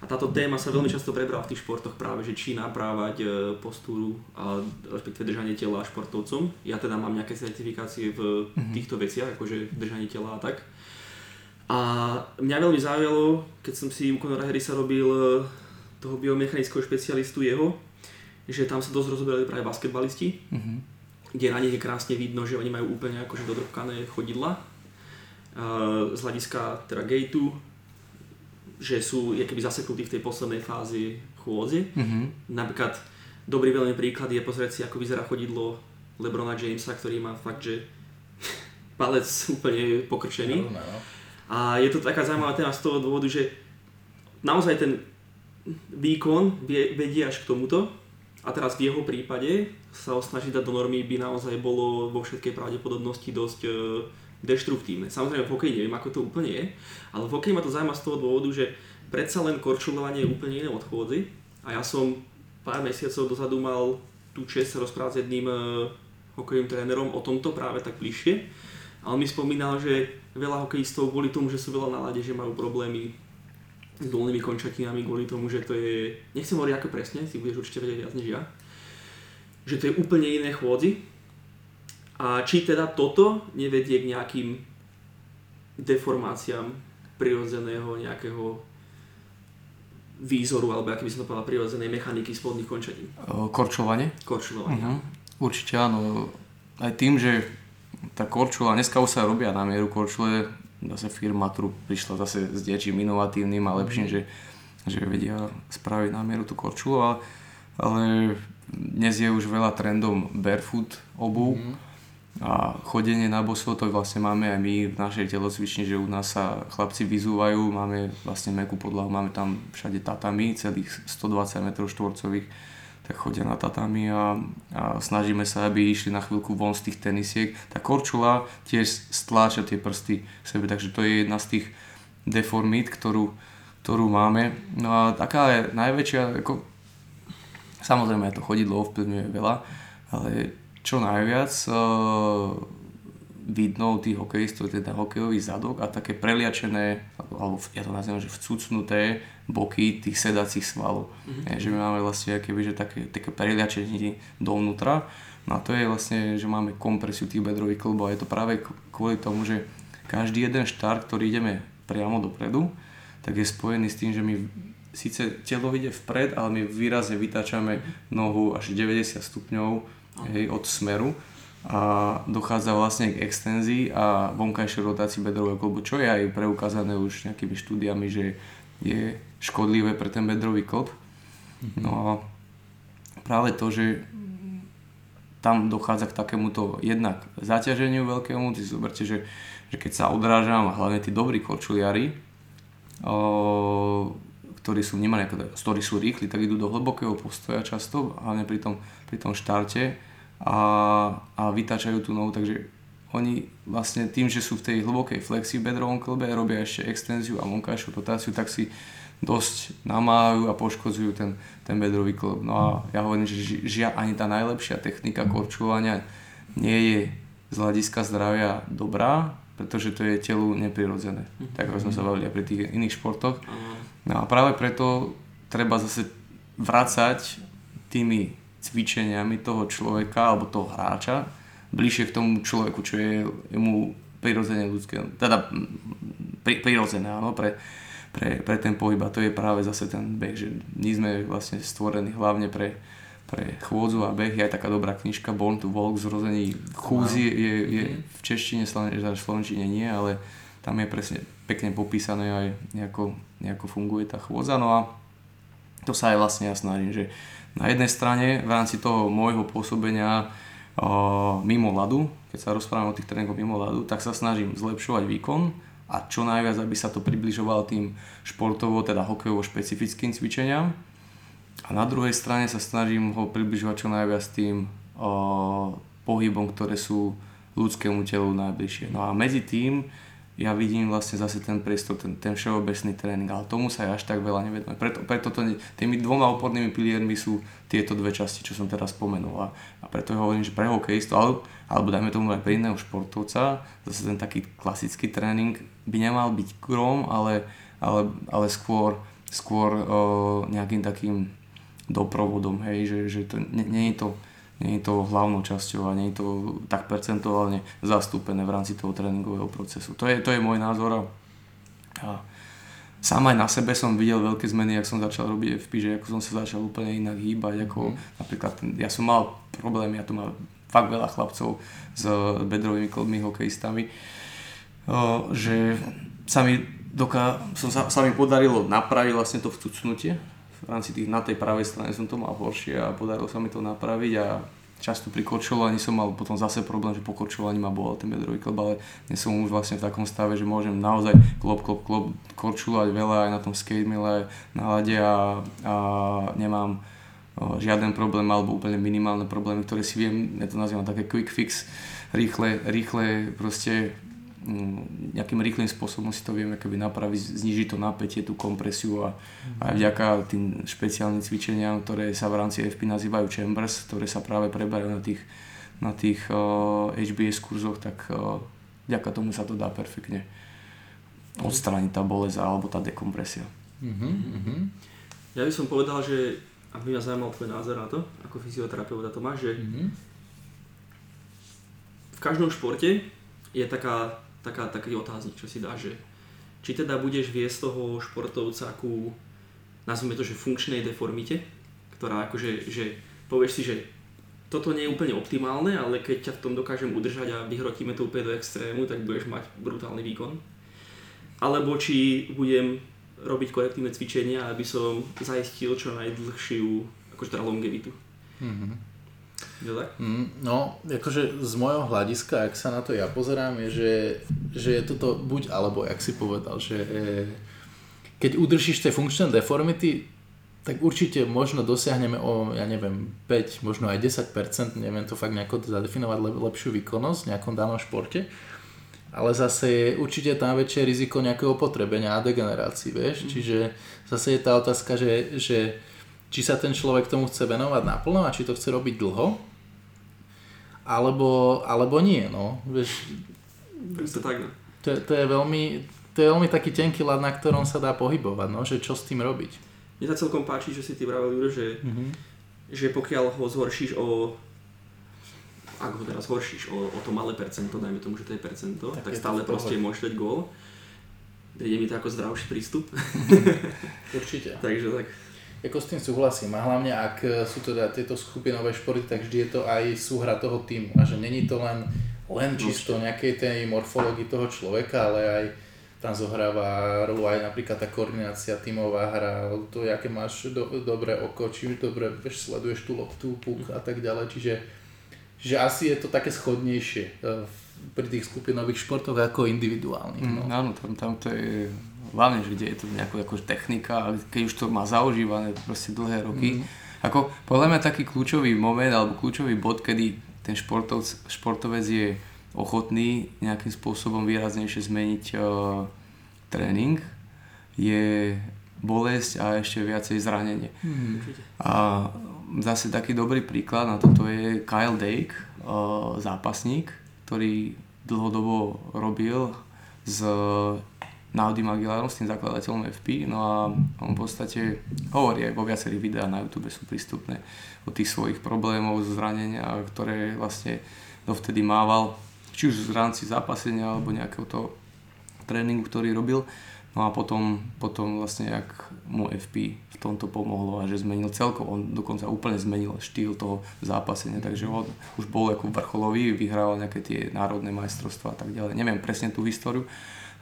A táto téma sa veľmi často prebrala v tých športoch práve, že či naprávať postúru a respektíve držanie tela športovcom. Ja teda mám nejaké certifikácie v týchto veciach, akože držanie tela a tak. A mňa veľmi zaujalo, keď som si u Conora Harrisa robil toho biomechanického špecialistu jeho, že tam sa dosť rozoberali práve basketbalisti, mm-hmm. kde na nich je krásne vidno, že oni majú úplne akože dodrobkané chodidla, z hľadiska teda gateu, že sú jakoby zaseknutí v tej poslednej fázi chôdze. Mm-hmm. Napríklad dobrý veľmi príklad je pozrieť si, ako vyzerá chodidlo LeBrona Jamesa, ktorý má fakt, že palec úplne pokrčený. A je to taká zaujímavá téma z toho dôvodu, že naozaj ten výkon vedie až k tomuto. A teraz v jeho prípade sa ho snažiť dať do normy by naozaj bolo vo všetkej pravdepodobnosti dosť deštruktívne. Samozrejme v hokeji neviem, ako to úplne je, ale v hokeji ma to zaujíma z toho dôvodu, že predsa len korčulovanie je úplne iné od chôdzy a ja som pár mesiacov dozadu mal tú čest rozprávať s jedným hokejovým trénerom o tomto práve tak bližšie a on mi spomínal, že veľa hokejistov kvôli tomu, že sú veľa na ľade, že majú problémy s dolnými končatinami kvôli tomu, že to je, nechcem hovoriť ako presne, si budeš určite vedieť viac než ja, že to je úplne iné chôdzi. A či teda toto nevedie k nejakým deformáciám prirodzeného nejakého výzoru, alebo aký by som to povedal, prirodzenej mechaniky spodných končatín? Korčovanie? Korčovanie. Uh-huh. Určite áno. Aj tým, že tá korčula, dneska už sa robia na mieru korčule, zase firma tu prišla zase s niečím inovatívnym a lepším, že, že vedia spraviť na mieru tú korčulu, ale, ale dnes je už veľa trendom barefoot obuv, uh-huh. A chodenie na boso, to vlastne máme aj my v našej telocvični, že u nás sa chlapci vyzúvajú, máme vlastne mäkkú podlahu, máme tam všade tatami, celých stodvadsať metrov štvorcových, tak chodia na tatami a, a snažíme sa, aby išli na chvíľku von z tých tenisiek. Tá korčula tiež stláča tie prsty sebe, takže to je jedna z tých deformít, ktorú, ktorú máme. No a taká je najväčšia, ako, samozrejme to chodidlo ovplyvňuje veľa, ale čo najviac e, vidno tých hokejistov, teda hokejový zadok a také preliačené, alebo ja to nazývam, že vcucnuté boky tých sedacích svalov. Mm-hmm. E, že my máme vlastne akéby, že také, také preliačenie dovnútra. No a to je vlastne, že máme kompresiu tých bedrových kĺbov a je to práve kvôli tomu, že každý jeden štart, ktorý ideme priamo dopredu, tak je spojený s tým, že my síce telo ide vpred, ale my výrazne vytáčame nohu až deväťdesiat stupňov, hej, od smeru a dochádza vlastne k extenzii a vonkajšej rotácii bedrového kĺbu, čo je aj preukázané už nejakými štúdiami, že je škodlivé pre ten bedrový kĺb. No a práve to, že tam dochádza k takémuto jednak zaťaženiu veľkému, ty si zoberte, že, že keď sa odrážam, hlavne tí dobrí korčuliari, ktorí sú vnímané, ktorí sú rýchli, tak idú do hlbokého postoja často, hlavne pri tom, pri tom štarte a, a vytáčajú tú nohu, takže oni vlastne tým, že sú v tej hlbokej flexii v bedrovom klbe, robia ešte extenziu a vonkajšiu rotáciu, tak si dosť namáhajú a poškodzujú ten, ten bedrový klb. No a ja hovorím, že žia ani tá najlepšia technika korčuľania nie je z hľadiska zdravia dobrá, pretože to je telu neprirodzené. Tak ako sme sa bavili aj pri tých iných športoch. No a práve preto treba zase vracať tými cvičeniami toho človeka alebo toho hráča bližšie k tomu človeku, čo je mu prirodzené ľudské, teda pri, prirodzené, áno, pre, pre, pre ten pohyb. A to je práve zase ten beh, že my sme vlastne stvorení hlavne pre, pre chôdzu a beh. Je aj taká dobrá knižka Born to Walk, zrození chôdzi, je, je v češtine, v slovenčine nie, ale tam je presne pekne popísané aj nejako, nejako funguje tá chôdza. No a to sa aj vlastne ja snažím, že na jednej strane v rámci toho môjho pôsobenia o, mimo ľadu, keď sa rozprávam o tých tréningoch mimo ľadu, tak sa snažím zlepšovať výkon a čo najviac, aby sa to približovalo tým športovo, teda hokejovo špecifickým cvičeniam. A na druhej strane sa snažím ho približovať čo najviac tým o, pohybom, ktoré sú ľudskému telu najbližšie. No a medzi tým ja vidím vlastne zase ten priestor, ten, ten všeobecný tréning, ale tomu sa až tak veľa nevedme. Preto, preto to ne, tými dvoma opornými piliermi sú tieto dve časti, čo som teraz spomenul. A, a preto hovorím, že pre hokejistu, ale, alebo dajme tomu aj pre iného športovca, zase ten taký klasický tréning by nemal byť grom, ale, ale, ale skôr, skôr o, nejakým takým doprovodom, hej, že, že to nie, nie je to... Nie je to hlavnou časťou a nie je to tak percentuálne zastúpené v rámci toho tréningového procesu. To je, to je môj názor a sám aj na sebe som videl veľké zmeny, ako som začal robiť ef pé, že ako som sa začal úplne inak hýbať, ako napríklad ja som mal problémy, ja tu mám fakt veľa chlapcov s bedrovými klbmi, hokejistami, že sa mi, doká, som sa, sa mi podarilo napraviť vlastne to vcucnutie. V rámci tých, na tej pravej strane som to mal horšie a podarilo sa mi to napraviť a často pri korčulovaní som mal potom zase problém, že po korčulovaní ma bolel ten bedrový klb, ale dnes som už vlastne v takom stave, že môžem naozaj klop, klop, klop korčulovať veľa aj na tom skatemile, na ľade a, a nemám o, žiaden problém alebo úplne minimálne problémy, ktoré si viem, ja to nazývam také quick fix, rýchle, rýchle proste nejakým rýchlým spôsobom si to vieme keby napraviť, znižiť to napätie, tú kompresiu a, mm. a vďaka tým špeciálnym cvičeniam, ktoré sa v rámci ef pé nazývajú chambers, ktoré sa práve preberajú na tých, na tých uh, há bé es kurzoch, tak uh, vďaka tomu sa to dá perfektne odstrániť tá bolesť alebo tá dekompresia. Mm-hmm, mm-hmm. Ja by som povedal, že ak by ma zaujímal tvoj názor na to, ako fyzioterapeuta to máš, že mm-hmm. v každom športe je taká Taká, taký otáznik, čo si dá, že či teda budeš viesť toho športovca ku, nazvime to, že funkčnej deformite, ktorá akože, že povieš si, že toto nie je úplne optimálne, ale keď ťa v tom dokážem udržať a vyhrotíme to úplne do extrému, tak budeš mať brutálny výkon. Alebo či budem robiť korektívne cvičenia, aby som zaistil čo najdlhšiu, akože teda longevitu. Mm-hmm. No, akože z môjho hľadiska, ak sa na to ja pozerám, je, že, že je toto buď alebo, jak si povedal, že keď udržíš tie funkčné deformity, tak určite možno dosiahneme o, ja neviem, päť, možno aj desať percent, neviem to fakt nejako zadefinovať, lepšiu výkonnosť v nejakom danom športe, ale zase je určite tam väčšie riziko nejakého potrebenia a degenerácii, vieš, mm. čiže zase je tá otázka, že, že či sa ten človek tomu chce venovať naplno a či to chce robiť dlho, alebo, alebo nie, no. Vieš, to, to, to, je veľmi, to je veľmi taký tenký ľad, na ktorom sa dá pohybovať, no, že čo s tým robiť. Mne sa celkom páči, čo si ty vravel, Juro, že, mm-hmm. že pokiaľ ho zhoršíš o ak ho teraz horšíš o, o to malé percento, dajme tomu, že to je percento, tak, tak je stále proste môžeš dať gól. Príde mi to ako zdravší prístup. Určite. Takže tak. Jako s tým súhlasím a hlavne ak sú teda tieto skupinové športy, tak vždy je to aj súhra toho týmu a že není to len, len čisto nejakej tej morfológii toho človeka, ale aj tam zohráva rolu aj napríklad tá koordinácia, tímová hra, to aké máš do, dobré oko, či dobre vieš, sleduješ tú loptu, puk a tak ďalej, čiže že asi je to také schodnejšie pri tých skupinových športoch ako individuálnych. No. Mm, áno, tam, tam to je hlavne, že kde je to nejaká akože technika, ale keď už to má zaužívané proste dlhé roky. Mm. Ako podľa mňa taký kľúčový moment alebo kľúčový bod, kedy ten športov, športovec je ochotný nejakým spôsobom výraznejšie zmeniť e, tréning, je bolesť a ešte viacej zranenie. Hmm. A zase taký dobrý príklad na toto je Kyle Dake, e, zápasník, ktorý dlhodobo robil s Naudi Aguilarom, s tým zakladateľom ef pé, no a on v podstate hovorí aj vo viacerých videách na YouTube sú prístupné o tých svojich problémov zo zranenia, ktoré vlastne dovtedy mával či už v rámci zápasenia alebo nejakého toho tréningu, ktorý robil. No a potom, potom vlastne, jak mu ef pé v tomto pomohlo a že zmenil celkovo, on dokonca úplne zmenil štýl toho zápasenia, takže on už bol ako vrcholový, vyhrával nejaké tie národné majstrovstvá a tak ďalej. Neviem presne tú históriu,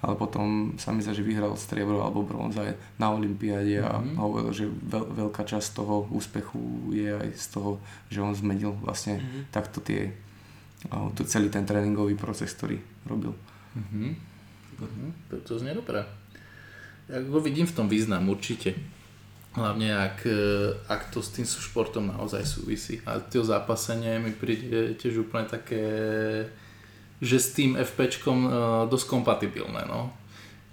ale potom sa mi zdá, že vyhral striebro alebo bronza na olympiáde a mm-hmm. hovoril, že veľ, veľká časť toho úspechu je aj z toho, že on zmenil vlastne mm-hmm. takto tie to celý ten tréningový proces, ktorý robil. Uh-huh. Uh-huh. To znie dobré. Ja ho vidím v tom význam určite. Hlavne ak, ak to s tým športom naozaj súvisí. A to zápasenie mi príde tiež úplne také, že s tým FPčkom dosť kompatibilné. No?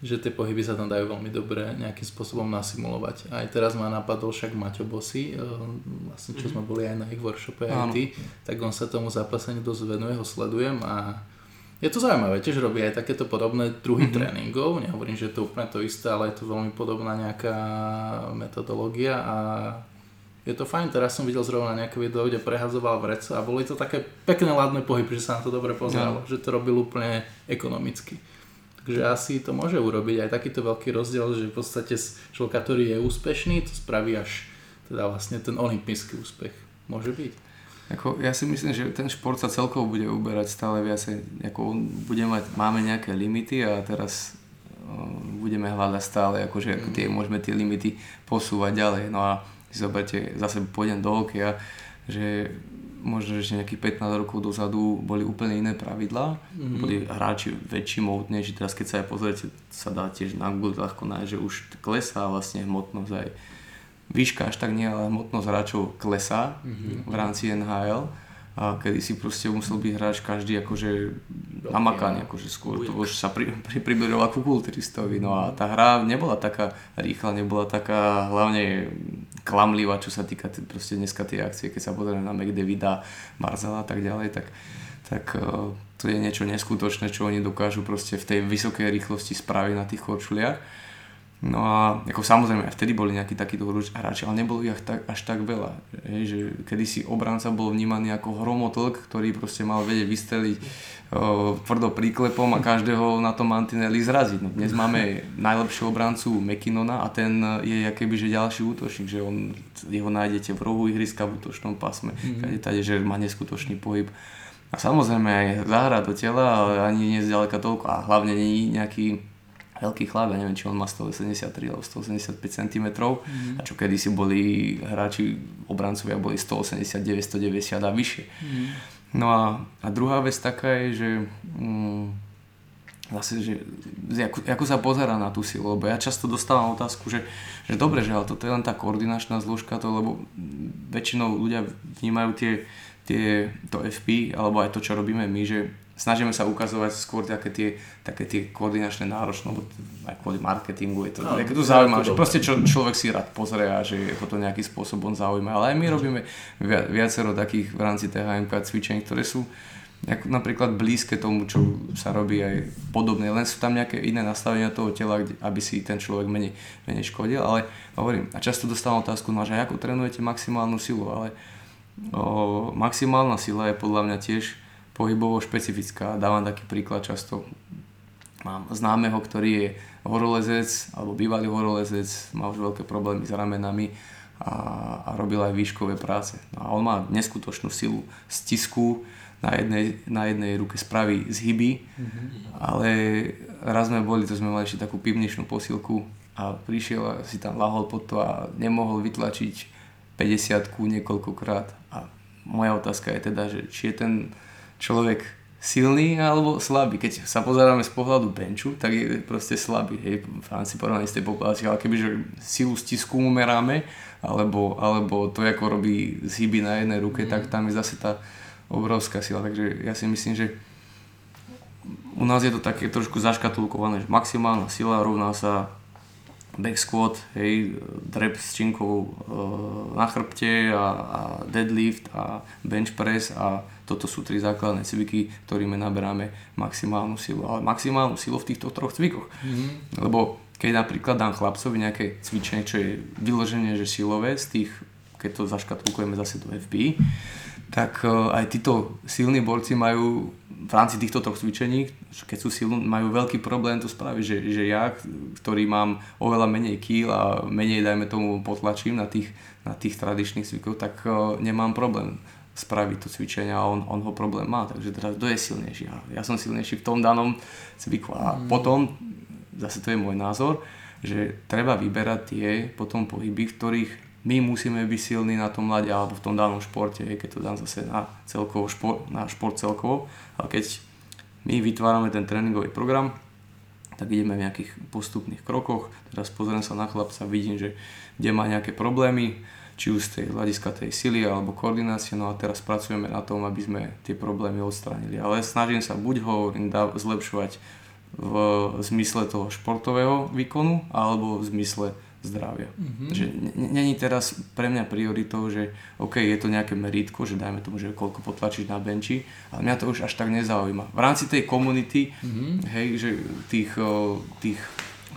Že tie pohyby sa tam dajú veľmi dobre nejakým spôsobom nasimulovať. Aj teraz ma napadol však Maťo Bossy, vlastne čo sme boli aj na ich workshope aj ty, tak on sa tomu zápaseniu dosť venuje, ho sledujem a je to zaujímavé, tiež robí aj takéto podobné druhy mm-hmm. tréningov, nehovorím, že je to úplne to isté, ale je to veľmi podobná nejaká metodológia a je to fajn, teraz som videl zrovna nejaké video, kde prehádzoval vreco a boli to také pekné ladné pohyby, že sa na to dobre poznalo, yeah. že to robil úplne ekonomicky. Takže asi to môže urobiť aj takýto veľký rozdiel, že v podstate človek, ktorý je úspešný, to spraví až teda vlastne ten olympijský úspech. Môže byť. Ako, ja si myslím, že ten šport sa celkovo bude uberať stále viac. Ako bude mať, máme nejaké limity a teraz um, budeme hľadať stále, akože, ako tie, môžeme tie limity posúvať ďalej. No a si zoberte, zase pôjdem do hokeja, že možno ešte nejakých pätnásť rokov dozadu boli úplne iné pravidlá, mm-hmm. boli hráči väčší, moutnejší, teraz keď sa aj pozriete, sa dá tiež na Google ľahko nájsť, že už klesá vlastne hmotnosť aj výška, až tak nie, ale hmotnosť hráčov klesá mm-hmm. v rámci en há el a kedy si proste musel byť hráč každý akože namakaný, akože skôr to už sa pri, pri, priberol ako kulturistovi, no a tá hra nebola taká rýchla, nebola taká hlavne klamlivá, čo sa týka t- proste dneska tie akcie, keď sa pozrieme na McDavida, Marzala a tak ďalej, tak, tak uh, to je niečo neskutočné, čo oni dokážu proste v tej vysokej rýchlosti spraviť na tých korčuliach. No a ako samozrejme aj vtedy boli nejakí takíto hráči, ale nebolo ich tak, až tak veľa. Hej, že kedysi obranca bol vnímaný ako hromotlk, ktorý proste mal vedieť vystreliť o, tvrdo príklepom a každého na tom mantineli zraziť. No, dnes máme najlepšieho obrancu McKinnona a ten je akébyže ďalší útočník, že on, jeho nájdete v rohu ihriska v útočnom pásme, mm-hmm. tady, že má neskutočný pohyb. A samozrejme aj zahra do tela, ale ani nie zďaleka toľko a hlavne nie nejaký veľký chlap, ja neviem, či on má sto sedemdesiattri alebo sto sedemdesiatpäť centimetrov mm. a čo kedysi boli hráči, obrancovia boli sto osemdesiatdeväť, sto deväťdesiat a vyššie. Mm. No a, a druhá vec taká je, že mm, zase, že ako, ako sa pozerá na tú silu, lebo ja často dostávam otázku, že, že dobre, že ale to je len tá koordinačná zložka, to, lebo väčšinou ľudia vnímajú tie, tie, to ef pé alebo aj to, čo robíme my, že snažíme sa ukazovať skôr také tie, také tie koordinačné náročné, lebo aj kvôli marketingu je to, no, to zaujímavé, že proste čo, človek si rád pozrie a že ho to nejakým spôsobom zaujíma. Ale aj my robíme viacero takých v rámci té há em ká cvičení, ktoré sú napríklad blízke tomu, čo sa robí aj podobné, len sú tam nejaké iné nastavenia toho tela, kde, aby si ten človek menej, menej škodil, ale hovorím, a často dostávam otázku, no, že ako trénujete maximálnu silu, ale O, maximálna sila je podľa mňa tiež pohybovo špecifická. Dávam taký príklad často. Mám známeho, ktorý je horolezec, alebo bývalý horolezec, má už veľké problémy s ramenami a, a robil aj výškové práce. No a on má neskutočnú silu stisku, na jednej, na jednej ruke spraví zhyby, mm-hmm. ale raz sme boli, to sme mali ešte takú pivničnú posilku a prišiel a si tam lahol pod to a nemohol vytlačiť päťdesiatku niekoľkokrát. A moja otázka je teda, že či je ten človek silný alebo slabý. Keď sa pozeráme z pohľadu benchu, tak je proste slabý. Hej, v rámci porovnaní z tej populácie, ale kebyže silu stisku umeráme, alebo, alebo to, ako robí zhyby na jednej ruke, mm. tak tam je zase tá obrovská sila. Takže ja si myslím, že u nás je to také trošku zaškatulkované, že maximálna sila rovná sa back squat, hej, drep s činkou na chrbte a, a deadlift a bench press a toto sú tri základné cviky, ktorými naberáme maximálnu silu. Ale maximálnu silu v týchto troch cvikoch. Mm-hmm. Lebo keď napríklad dám chlapcovi nejaké cvičenie, čo je vyloženie, že silové, z tých, keď to zaškatulkujeme zase do F B I, tak aj títo silní borci majú v rámci týchto troch cvičení, keď sú silní, majú veľký problém to spraviť, že, že ja, ktorý mám oveľa menej kýl a menej, dajme tomu, potlačím na tých, na tých tradičných cvikov, tak nemám problém spraviť to cvičenie a on, on ho problém má, takže teraz kto je silnejší? Ja som silnejší v tom danom cviku a mm. potom, zase to je môj názor, že treba vyberať tie potom pohyby, v ktorých my musíme byť silní na tom ľade alebo v tom danom športe, keď to dám zase na, celkovo šport, na šport celkovo. Ale keď my vytvárame ten tréningový program, tak ideme v nejakých postupných krokoch. Teraz pozriem sa na chlapca, vidím, že kde má nejaké problémy, či už z tej hľadiska tej sily alebo koordinácie. No a teraz pracujeme na tom, aby sme tie problémy odstránili. Ale snažím sa buď ho zlepšovať v zmysle toho športového výkonu alebo v zmysle zdravia. Mm-hmm. Že není teraz pre mňa prioritou, že OK, je to nejaké merítko, že dajme tomu, že koľko potlačíš na benči, ale mňa to už až tak nezaujíma. V rámci tej komunity, mm-hmm. hej, že tých, tých,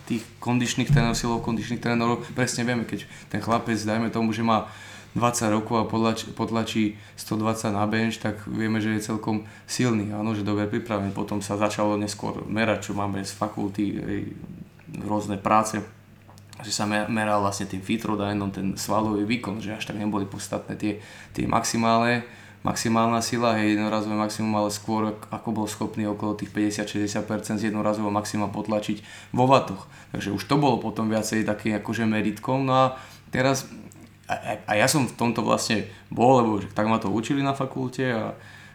tých kondičných trénerov, silov kondičných trénerov, presne vieme, keď ten chlapec, dajme tomu, že má dvadsať rokov a potlačí, potlačí stodvadsať na bench, tak vieme, že je celkom silný, áno, že dobre pripravený. Potom sa začalo neskôr merať, čo máme z fakulty, hej, rôzne práce, že sa meral vlastne tým Fitrodynom ten svalový výkon, že až tak neboli podstatné tie, tie maximálne, maximálna sila, hej, jednorazové maximum, ale skôr ako bol schopný okolo tých päťdesiat až šesťdesiat percent z jednorazového maxima potlačiť vo vatoch. Takže už to bolo potom viacej také akože meritkom. No a teraz, a, a ja som v tomto vlastne bol, lebo tak ma to učili na fakulte a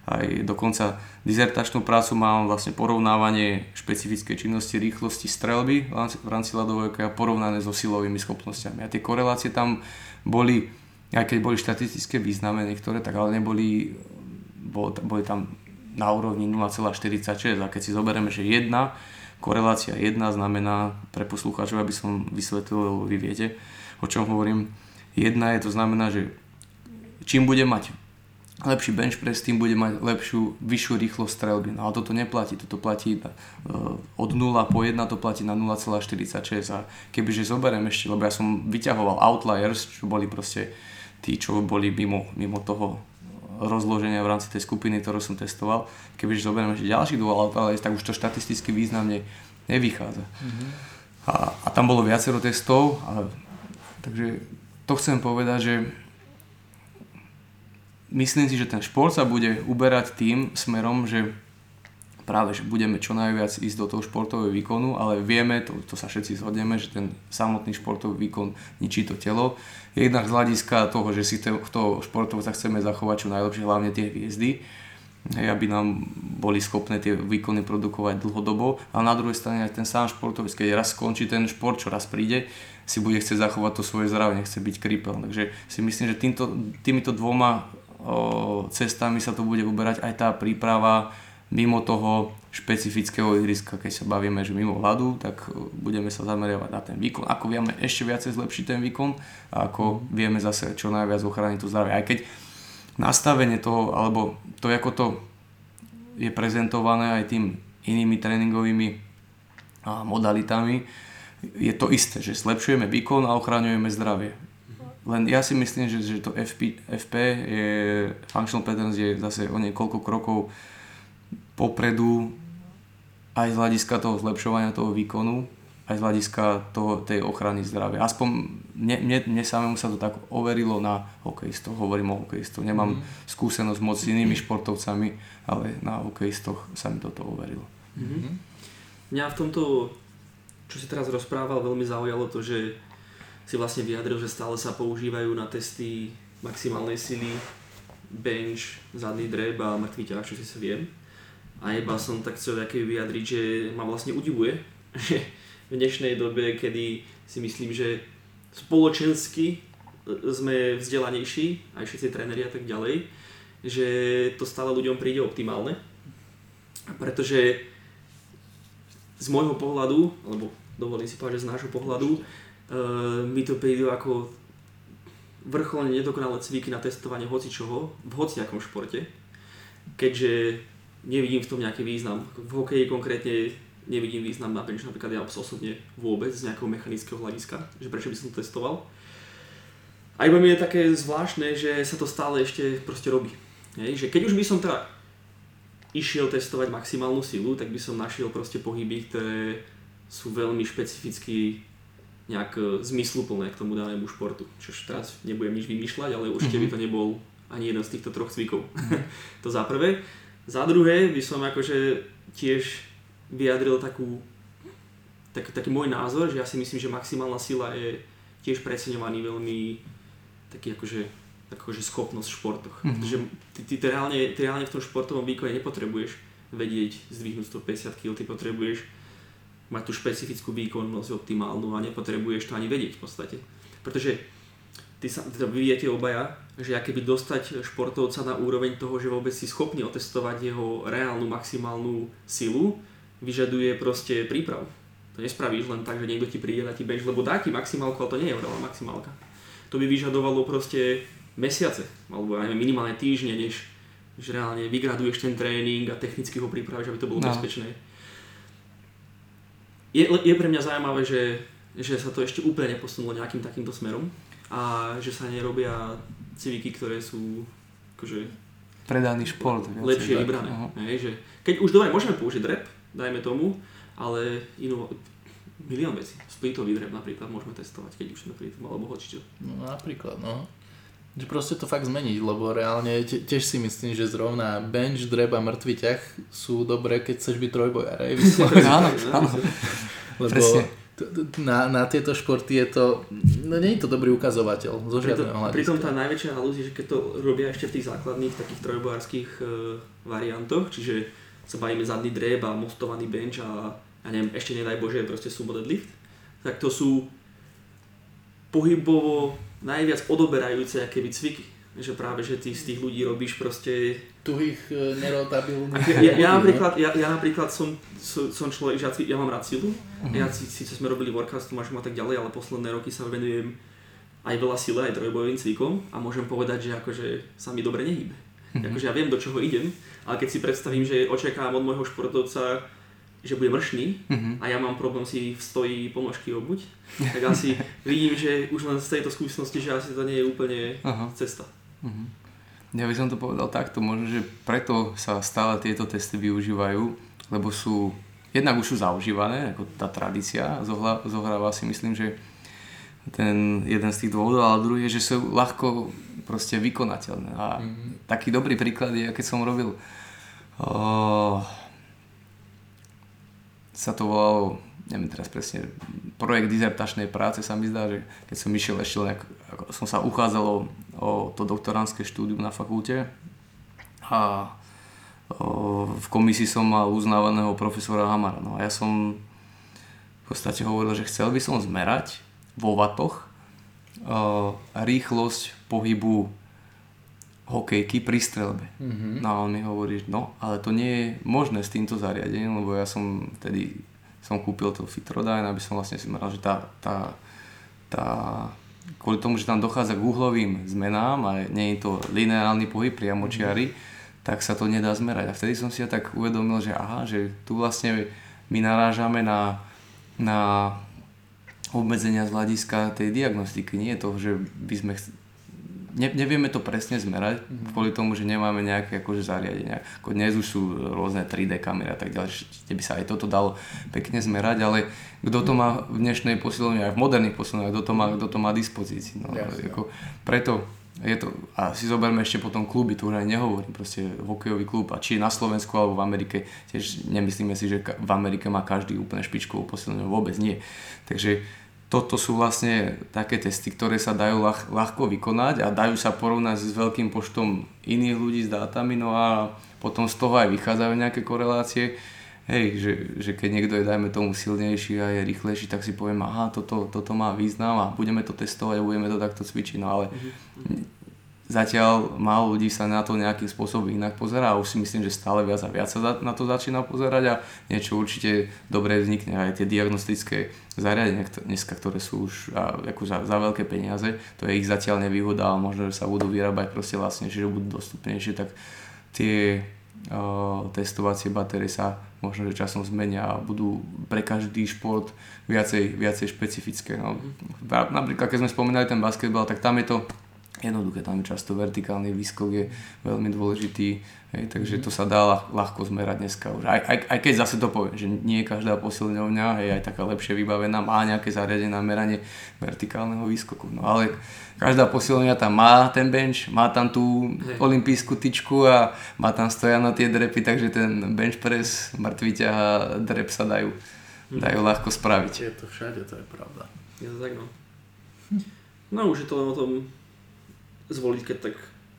aj dokonca dizertačnú prácu mám vlastne porovnávanie špecifickej činnosti rýchlosti streľby v rámci ľadovojky a porovnané so silovými schopnosťami. A tie korelácie tam boli, aj keď boli štatistické významy niektoré, tak ale neboli, boli tam na úrovni nula celá štyridsaťšesť. A keď si zoberieme, že jedna, korelácia jedna znamená, pre poslucháčov, aby som vysvetlil, vy viete, o čom hovorím, jedna je, to znamená, že čím bude mať lepší bench press, tým bude mať lepšiu, vyššiu rýchlosť streľby. No, ale toto neplatí, toto platí na, od nula po jeden to platí na nula celá štyridsaťšesť. A kebyže zoberiem ešte, lebo ja som vyťahoval outliers, čo boli proste tí, čo boli mimo, mimo toho rozloženia v rámci tej skupiny, ktorú som testoval, kebyže zoberiem ešte ďalších dvoch outliers, tak už to štatisticky významne nevychádza. Mm-hmm. A, a tam bolo viacero testov, a, takže to chcem povedať, že myslím si, že ten šport sa bude uberať tým smerom, že práve že budeme čo najviac ísť do toho športového výkonu, ale vieme, to, to sa všetci zhodneme, že ten samotný športový výkon ničí to telo. Jednak z hľadiska toho, že si to, toho športovca chceme zachovať čo najlepšie, hlavne tie hviezdy, hej, aby nám boli schopné tie výkony produkovať dlhodobo. A na druhej strane aj ten sám športovec, keď raz skončí ten šport, čo raz príde, si bude chcieť zachovať to svoje zdravie, nechce byť kripel. Takže si myslím, že týmto, týmito dvoma cestami sa to bude uberať aj tá príprava mimo toho špecifického ihriska. Keď sa bavíme, že mimo hľadu, tak budeme sa zameriavať na ten výkon, ako vieme ešte viacej zlepšiť ten výkon a ako vieme zase čo najviac ochrániť to zdravie. Aj keď nastavenie toho, alebo to, ako to je prezentované aj tým inými tréningovými modalitami, je to isté, že zlepšujeme výkon a ochraňujeme zdravie. Len ja si myslím, že, že to F P, F P je, Functional Patterns je zase o niekoľko krokov popredu aj z hľadiska toho zlepšovania toho výkonu, aj z hľadiska toho, tej ochrany zdravia. Aspoň mne, mne, mne samému sa to tak overilo na hokejistoch, hovorím o hokejistoch. Nemám mm-hmm. skúsenosť moc s inými športovcami, ale na hokejistoch sa mi toto overilo. Mm-hmm. Mňa v tomto, čo si teraz rozprával, veľmi zaujalo to, že si vlastne vyjadril, že stále sa používajú na testy maximálnej sily, bench, zadný drep a mŕtvý ťah, čo si sa viem. A iba som tak chcel také vyjadriť, že ma vlastne udivuje, že v dnešnej dobe, kedy si myslím, že spoločensky sme vzdelanejší, aj všetci tréneri a tak ďalej, že to stále ľuďom príde optimálne. Pretože z môjho pohľadu, alebo dovolím si povedať, že z nášho pohľadu, mi to prídu ako vrcholne nedokonalé cviky na testovanie hocičoho v hociakom športe, keďže nevidím v tom nejaký význam. V hokeji konkrétne nevidím význam na bench, napríklad ja osobne vôbec z nejakého mechanického hľadiska, že prečo by som to testoval. A iba mi je také zvláštne, že sa to stále ešte proste robí. Hej, že keď už by som teda išiel testovať maximálnu silu, tak by som našiel proste pohyby, ktoré sú veľmi špecificky nejak zmysluplné k tomu danému športu. Čož teraz nebudem nič vymýšľať, ale určite by to nebol ani jeden z týchto troch cvikov. To za prvé. Za druhé by som akože tiež vyjadril takú, tak, taký môj názor, že ja si myslím, že maximálna sila je tiež preceňovaný veľmi taký akože, akože schopnosť v športoch. Mm-hmm. Pretože ty, ty, ty, reálne, ty reálne v tom športovom výkone nepotrebuješ vedieť zdvihnúť sto päťdesiat kilogramov, ty potrebuješ mať tú špecifickú výkonnosť optimálnu a nepotrebuješ to ani vedieť v podstate. Pretože ty sa, teda vy viete obaja, že aké by dostať športovca na úroveň toho, že vôbec si schopný otestovať jeho reálnu maximálnu silu, vyžaduje proste príprav. To nespravíš len tak, že niekto ti príde na ti bench, lebo dá ti maximálku, ale to nie je reálna maximálka. To by vyžadovalo proste mesiace, alebo ja neviem, minimálne týždne, než že reálne vygraduješ ten tréning a technicky ho pripravíš, aby to bolo no. bezpečné. Je, je pre mňa zaujímavé, že, že sa to ešte úplne neposunulo nejakým takýmto smerom a že sa nerobia civiky, ktoré sú akože predaný šport. Lepšie vybrané. Hej, keď už dobre, môžeme použiť drep, dajme tomu, ale inú, milión vecí. Splitový drep napríklad môžeme testovať, keď už sme pri tom, alebo hočičo. No napríklad, no. Že proste to fakt zmeniť, lebo reálne tiež si myslím, že zrovna bench, drep a mŕtvy ťah sú dobré, keď chceš byť trojbojar, hej? Áno, áno. Lebo t- t- na, na tieto športy je to, no nie je to dobrý ukazovateľ, zo žiadneho hľadiska. Pritom tá najväčšia halúz je, že keď to robia ešte v tých základných takých trojbojárských e, variantoch, čiže sa bavíme zadný drep a mostovaný bench a ja neviem, ešte nedaj Bože, proste sumo deadlift, tak to sú pohybovo najviac odoberajúce akéby cviky, že práve že ty z tých ľudí robíš proste tuhých e, nerotabilných. Ja, ja, napríklad, ja, ja napríklad som, som človek, že ja, ja mám rád silu, uh-huh. ja si, si, čo sme robili workout s Tomášom a tak ďalej, ale posledné roky sa venujem aj veľa sile, aj trojbojovým cvikom a môžem povedať, že akože sa mi dobre nehýbe. Uh-huh. Akože ja viem, do čoho idem, ale keď si predstavím, že očakávam od môjho športovca, že bude mršný uh-huh. a ja mám problém si v stoji ponožky obuť, tak asi vidím, že už len z tejto skúsenosti, že asi to nie je úplne uh-huh. cesta. Uh-huh. Ja by som to povedal takto, možno, že preto sa stále tieto testy využívajú, lebo sú, jednak už sú zaužívané, ako tá tradícia zohla, zohráva si myslím, že ten jeden z tých dôvodov, ale druhý je, že sú ľahko proste vykonateľné. A uh-huh. taký dobrý príklad je, keď som robil oh, sa to volalo, neviem teraz presne, projekt dizertačnej práce sa mi zdá, že keď som išiel ešte len, som sa uchádzal o, o to doktorantské štúdium na fakulte a o, v komisii som mal uznávaného profesora Hamara. No a ja som v podstate hovoril, že chcel by som zmerať vo vatoch o, rýchlosť pohybu hokejky pri strelbe. Mm-hmm. No a on mi hovorí, no ale to nie je možné s týmto zariadením, lebo ja som vtedy som kúpil to Fitrodyne, aby som vlastne si meral, že tá, tá, tá kvôli tomu, že tam dochádza k uhlovým zmenám a nie je to lineárny pohyb priamočiary, mm-hmm. tak sa to nedá zmerať. A vtedy som si ja tak uvedomil, že aha, že tu vlastne my narážame na, na obmedzenia z hľadiska tej diagnostiky. Nie je toho, že by sme... Chc- ne, nevieme to presne zmerať, mm-hmm. kvôli tomu, že nemáme nejaké akože zariadenia. Ako dnes už sú rôzne tri dé kamery a tak ďalej, kde by sa aj toto dalo pekne zmerať, ale kto to má v dnešnej posilovni, aj v moderných posilovniach, kto to má, kto to má dispozícii. No, jasne, ako, preto je to, a si zoberme ešte potom kluby, tu už aj nehovorím, proste hokejový klub, a či na Slovensku alebo v Amerike, tiež nemyslíme si, že v Amerike má každý úplne špičkovú posilovňu, vôbec nie. Takže toto sú vlastne také testy, ktoré sa dajú ľah, ľahko vykonať a dajú sa porovnať s veľkým počtom iných ľudí s dátami, no a potom z toho aj vychádzajú nejaké korelácie. Hej, že, že keď niekto je, dajme tomu, silnejší a je rýchlejší, tak si poviem, aha, toto, toto má význam a budeme to testovať a budeme to takto cvičiť, no ale zatiaľ málo ľudí sa na to nejakým spôsobom inak pozerá a už si myslím, že stále viac a viac sa na to začína pozerať a niečo určite dobre vznikne. Aj tie diagnostické zariadenia dneska, ktoré sú už ako za, za veľké peniaze, to je ich zatiaľ nevýhoda a možno, že sa budú vyrábať proste lacnejšie, že budú dostupnejšie, tak tie o, testovacie batérie sa možno, že časom zmenia a budú pre každý šport viacej, viacej špecifické. No, napríklad, keď sme spomínali ten basketbal, tak tam je to jednoduché, tam je často vertikálny výskok, je veľmi dôležitý, hej, takže to sa dá ľahko zmerať dneska už. Aj, aj, aj keď zase to poviem, že nie každá posilňovňa, hej, aj taká lepšie vybavená, má nejaké zariadené meranie vertikálneho výskoku. No ale každá posilňovňa tam má ten bench, má tam tú olympijskú tyčku a má tam stoja na tie drepy, takže ten bench press, mŕtvy ťah a drep sa dajú, dajú ľahko spraviť. Je to všade, to je pravda. Je to tak, no. No už je to len o tom zvoliť keď tak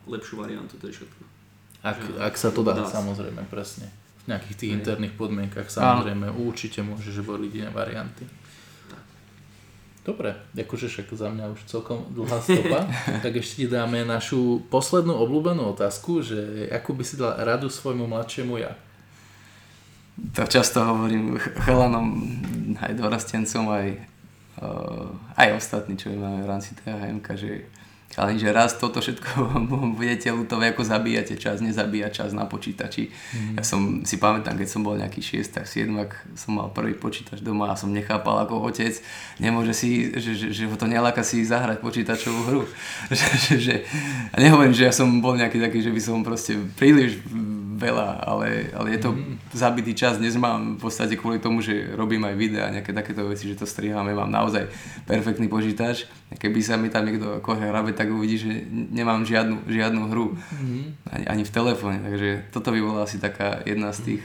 lepšiu variantu, to je všetko. Ak, ak sa to dá, dá samozrejme, presne. V nejakých tých aj interných podmienkach samozrejme aj určite môžeš voliť iné varianty. Dobre, akože však za mňa už celkom dlhá stopa, tak ešte ti dáme našu poslednú obľúbenú otázku, že ako by si dal radu svojmu mladšiemu ja? To často hovorím chalanom, aj dorastencom, aj, aj ostatní, čo máme v rámci té há em-ka, že ale že raz toto všetko budete ľutové, ako zabíjate čas, nezabíja čas na počítači. Mm-hmm. Ja som si pamätám, keď som bol nejaký šesť, sedem, ak som mal prvý počítač doma a som nechápal ako otec, nemôže si, že, že, že ho to neláka si zahrať počítačovú hru. že, že, že, a nehovorím, že ja som bol nejaký taký, že by som proste príliš veľa, ale, ale je to mm-hmm. zabitý čas. Dnes mám v podstate kvôli tomu, že robím aj videa, nejaké takéto veci, že to striháme, mám naozaj perfektný počítač. Keby sa mi tam niekto hrabe, tak uvidí, že nemám žiadnu, žiadnu hru mm-hmm. ani, ani v telefóne, takže toto by bola asi taká jedna z tých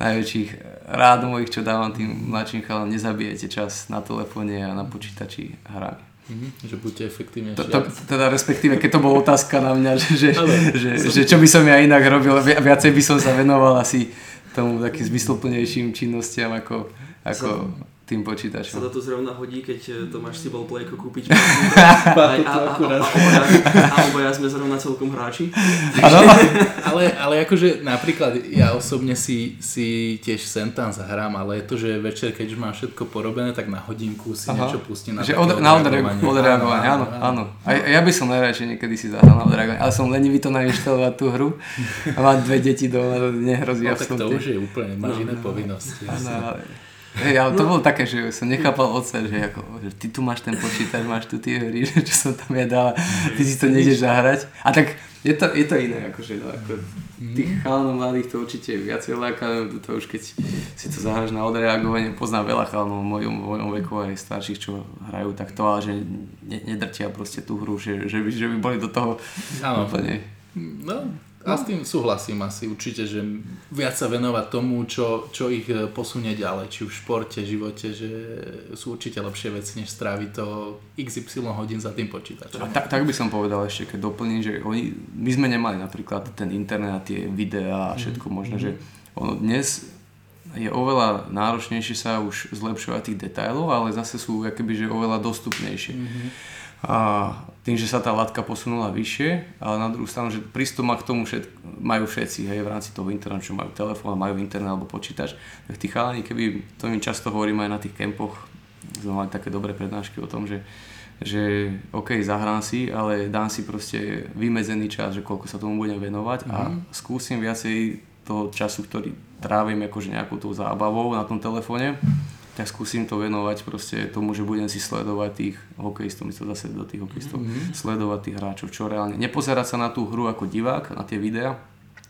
najväčších rád mojich, čo dávam tým mladším chalom, nezabijete čas na telefóne a na počítači hrami. Mm-hmm. Že buďte efektívnejší. Teda respektíve, keď to bola otázka na mňa, že, že, že, že čo by som ja inak robil, viacej by som sa venoval asi tomu takým zmysluplnejším činnostiam ako, ako tým počítačom. Sa to zrovna hodí, keď Tomáš si bol Playko kúpiť. Aj, a, a, a obaja sme zrovna celkom hráči. Ano, ale, ale akože napríklad ja osobne si, si tiež sem tam zahrám, ale je to, že večer, keď už mám všetko porobené, tak na hodinku si aha. niečo pustím na od, odreagovanie. Odreagovanie, áno, áno. A ja by som najradšej niekedy si zahral na odreagovanie, ale som lenivý to nainštalovať tú hru a mám dve deti doma, nehrozí. No tak to už je úplne, máš iné povinnosti. Hej, ale to no. bolo také, že som nechápal odsa, že, ako, že ty tu máš ten počítač, máš tu tie hry, čo som tam ja dal, ty si to nejdeš zahrať. A tak je to, je to iné, akože, ako tých chalanov mladých to určite viacej láka, to už keď si to zahráš na odreagovanie, poznám veľa chalanov v mojom, mojom veku aj starších, čo hrajú takto, ale že ne, nedrtia proste tú hru, že, že, by, že by boli do toho ano. úplne... No. A s tým súhlasím asi určite, že viac sa venovať tomu, čo, čo ich posunie ďalej, či v športe, živote, že sú určite lepšie veci, než stráviť to iks ypsilon hodín za tým počítačom. A tak, tak by som povedal ešte, keď doplním, že oni, my sme nemali napríklad ten internet a tie videá a všetko možné, mm-hmm. že ono dnes je oveľa náročnejšie sa už zlepšovať tých detailov, ale zase sú akoby, že oveľa dostupnejšie. Mm-hmm. A tým, že sa tá latka posunula vyššie, ale na druhú stranu, že prístup má k tomu všet, majú všetci, hej, v rámci toho internetu, čo majú telefón, majú internet alebo počítač, tak tí chalani, keby, to im často hovorím aj na tých kempoch, sme mali také dobré prednášky o tom, že, že ok, zahrám si, ale dám si proste vymedzený čas, že koľko sa tomu budem venovať mm-hmm. a skúsim viacej toho času, ktorý trávim akože nejakou tou zábavou na tom telefóne, ja skúsim to venovať proste tomu, že budem si sledovať tých hokejistov, my sa zase do tých hokejistov, mm-hmm. sledovať tých hráčov, čo reálne. Nepozerať sa na tú hru ako divák, na tie videá,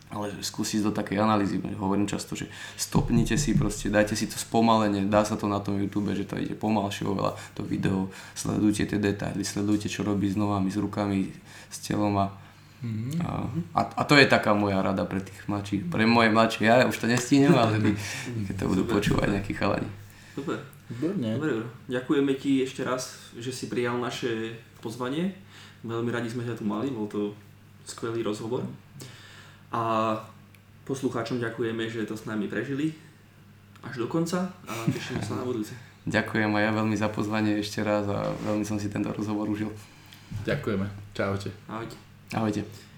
ale skúsiť do takej analýzy. Hovorím často, že stopnite si proste, dajte si to spomalenie, dá sa to na tom YouTube, že to ide pomalšie oveľa, to video, sledujte tie detaily, sledujte, čo robí s nohami, s rukami, s telom a Mm-hmm. A, a to je taká moja rada pre tých mladších, pre moje mladšie, ja už to nestínem, ale by, keď to budú super, počúvať nejakí chalani. Dobre, dobre, ďakujeme ti ešte raz, že si prijal naše pozvanie, veľmi radi sme ťa tu mali, bol to skvelý rozhovor a poslucháčom ďakujeme, že to s nami prežili až do konca a tešíme sa na budúce. Ďakujem a ja veľmi za pozvanie ešte raz a veľmi som si tento rozhovor užil. Ďakujeme, čaute. Ahojte. Ahojte.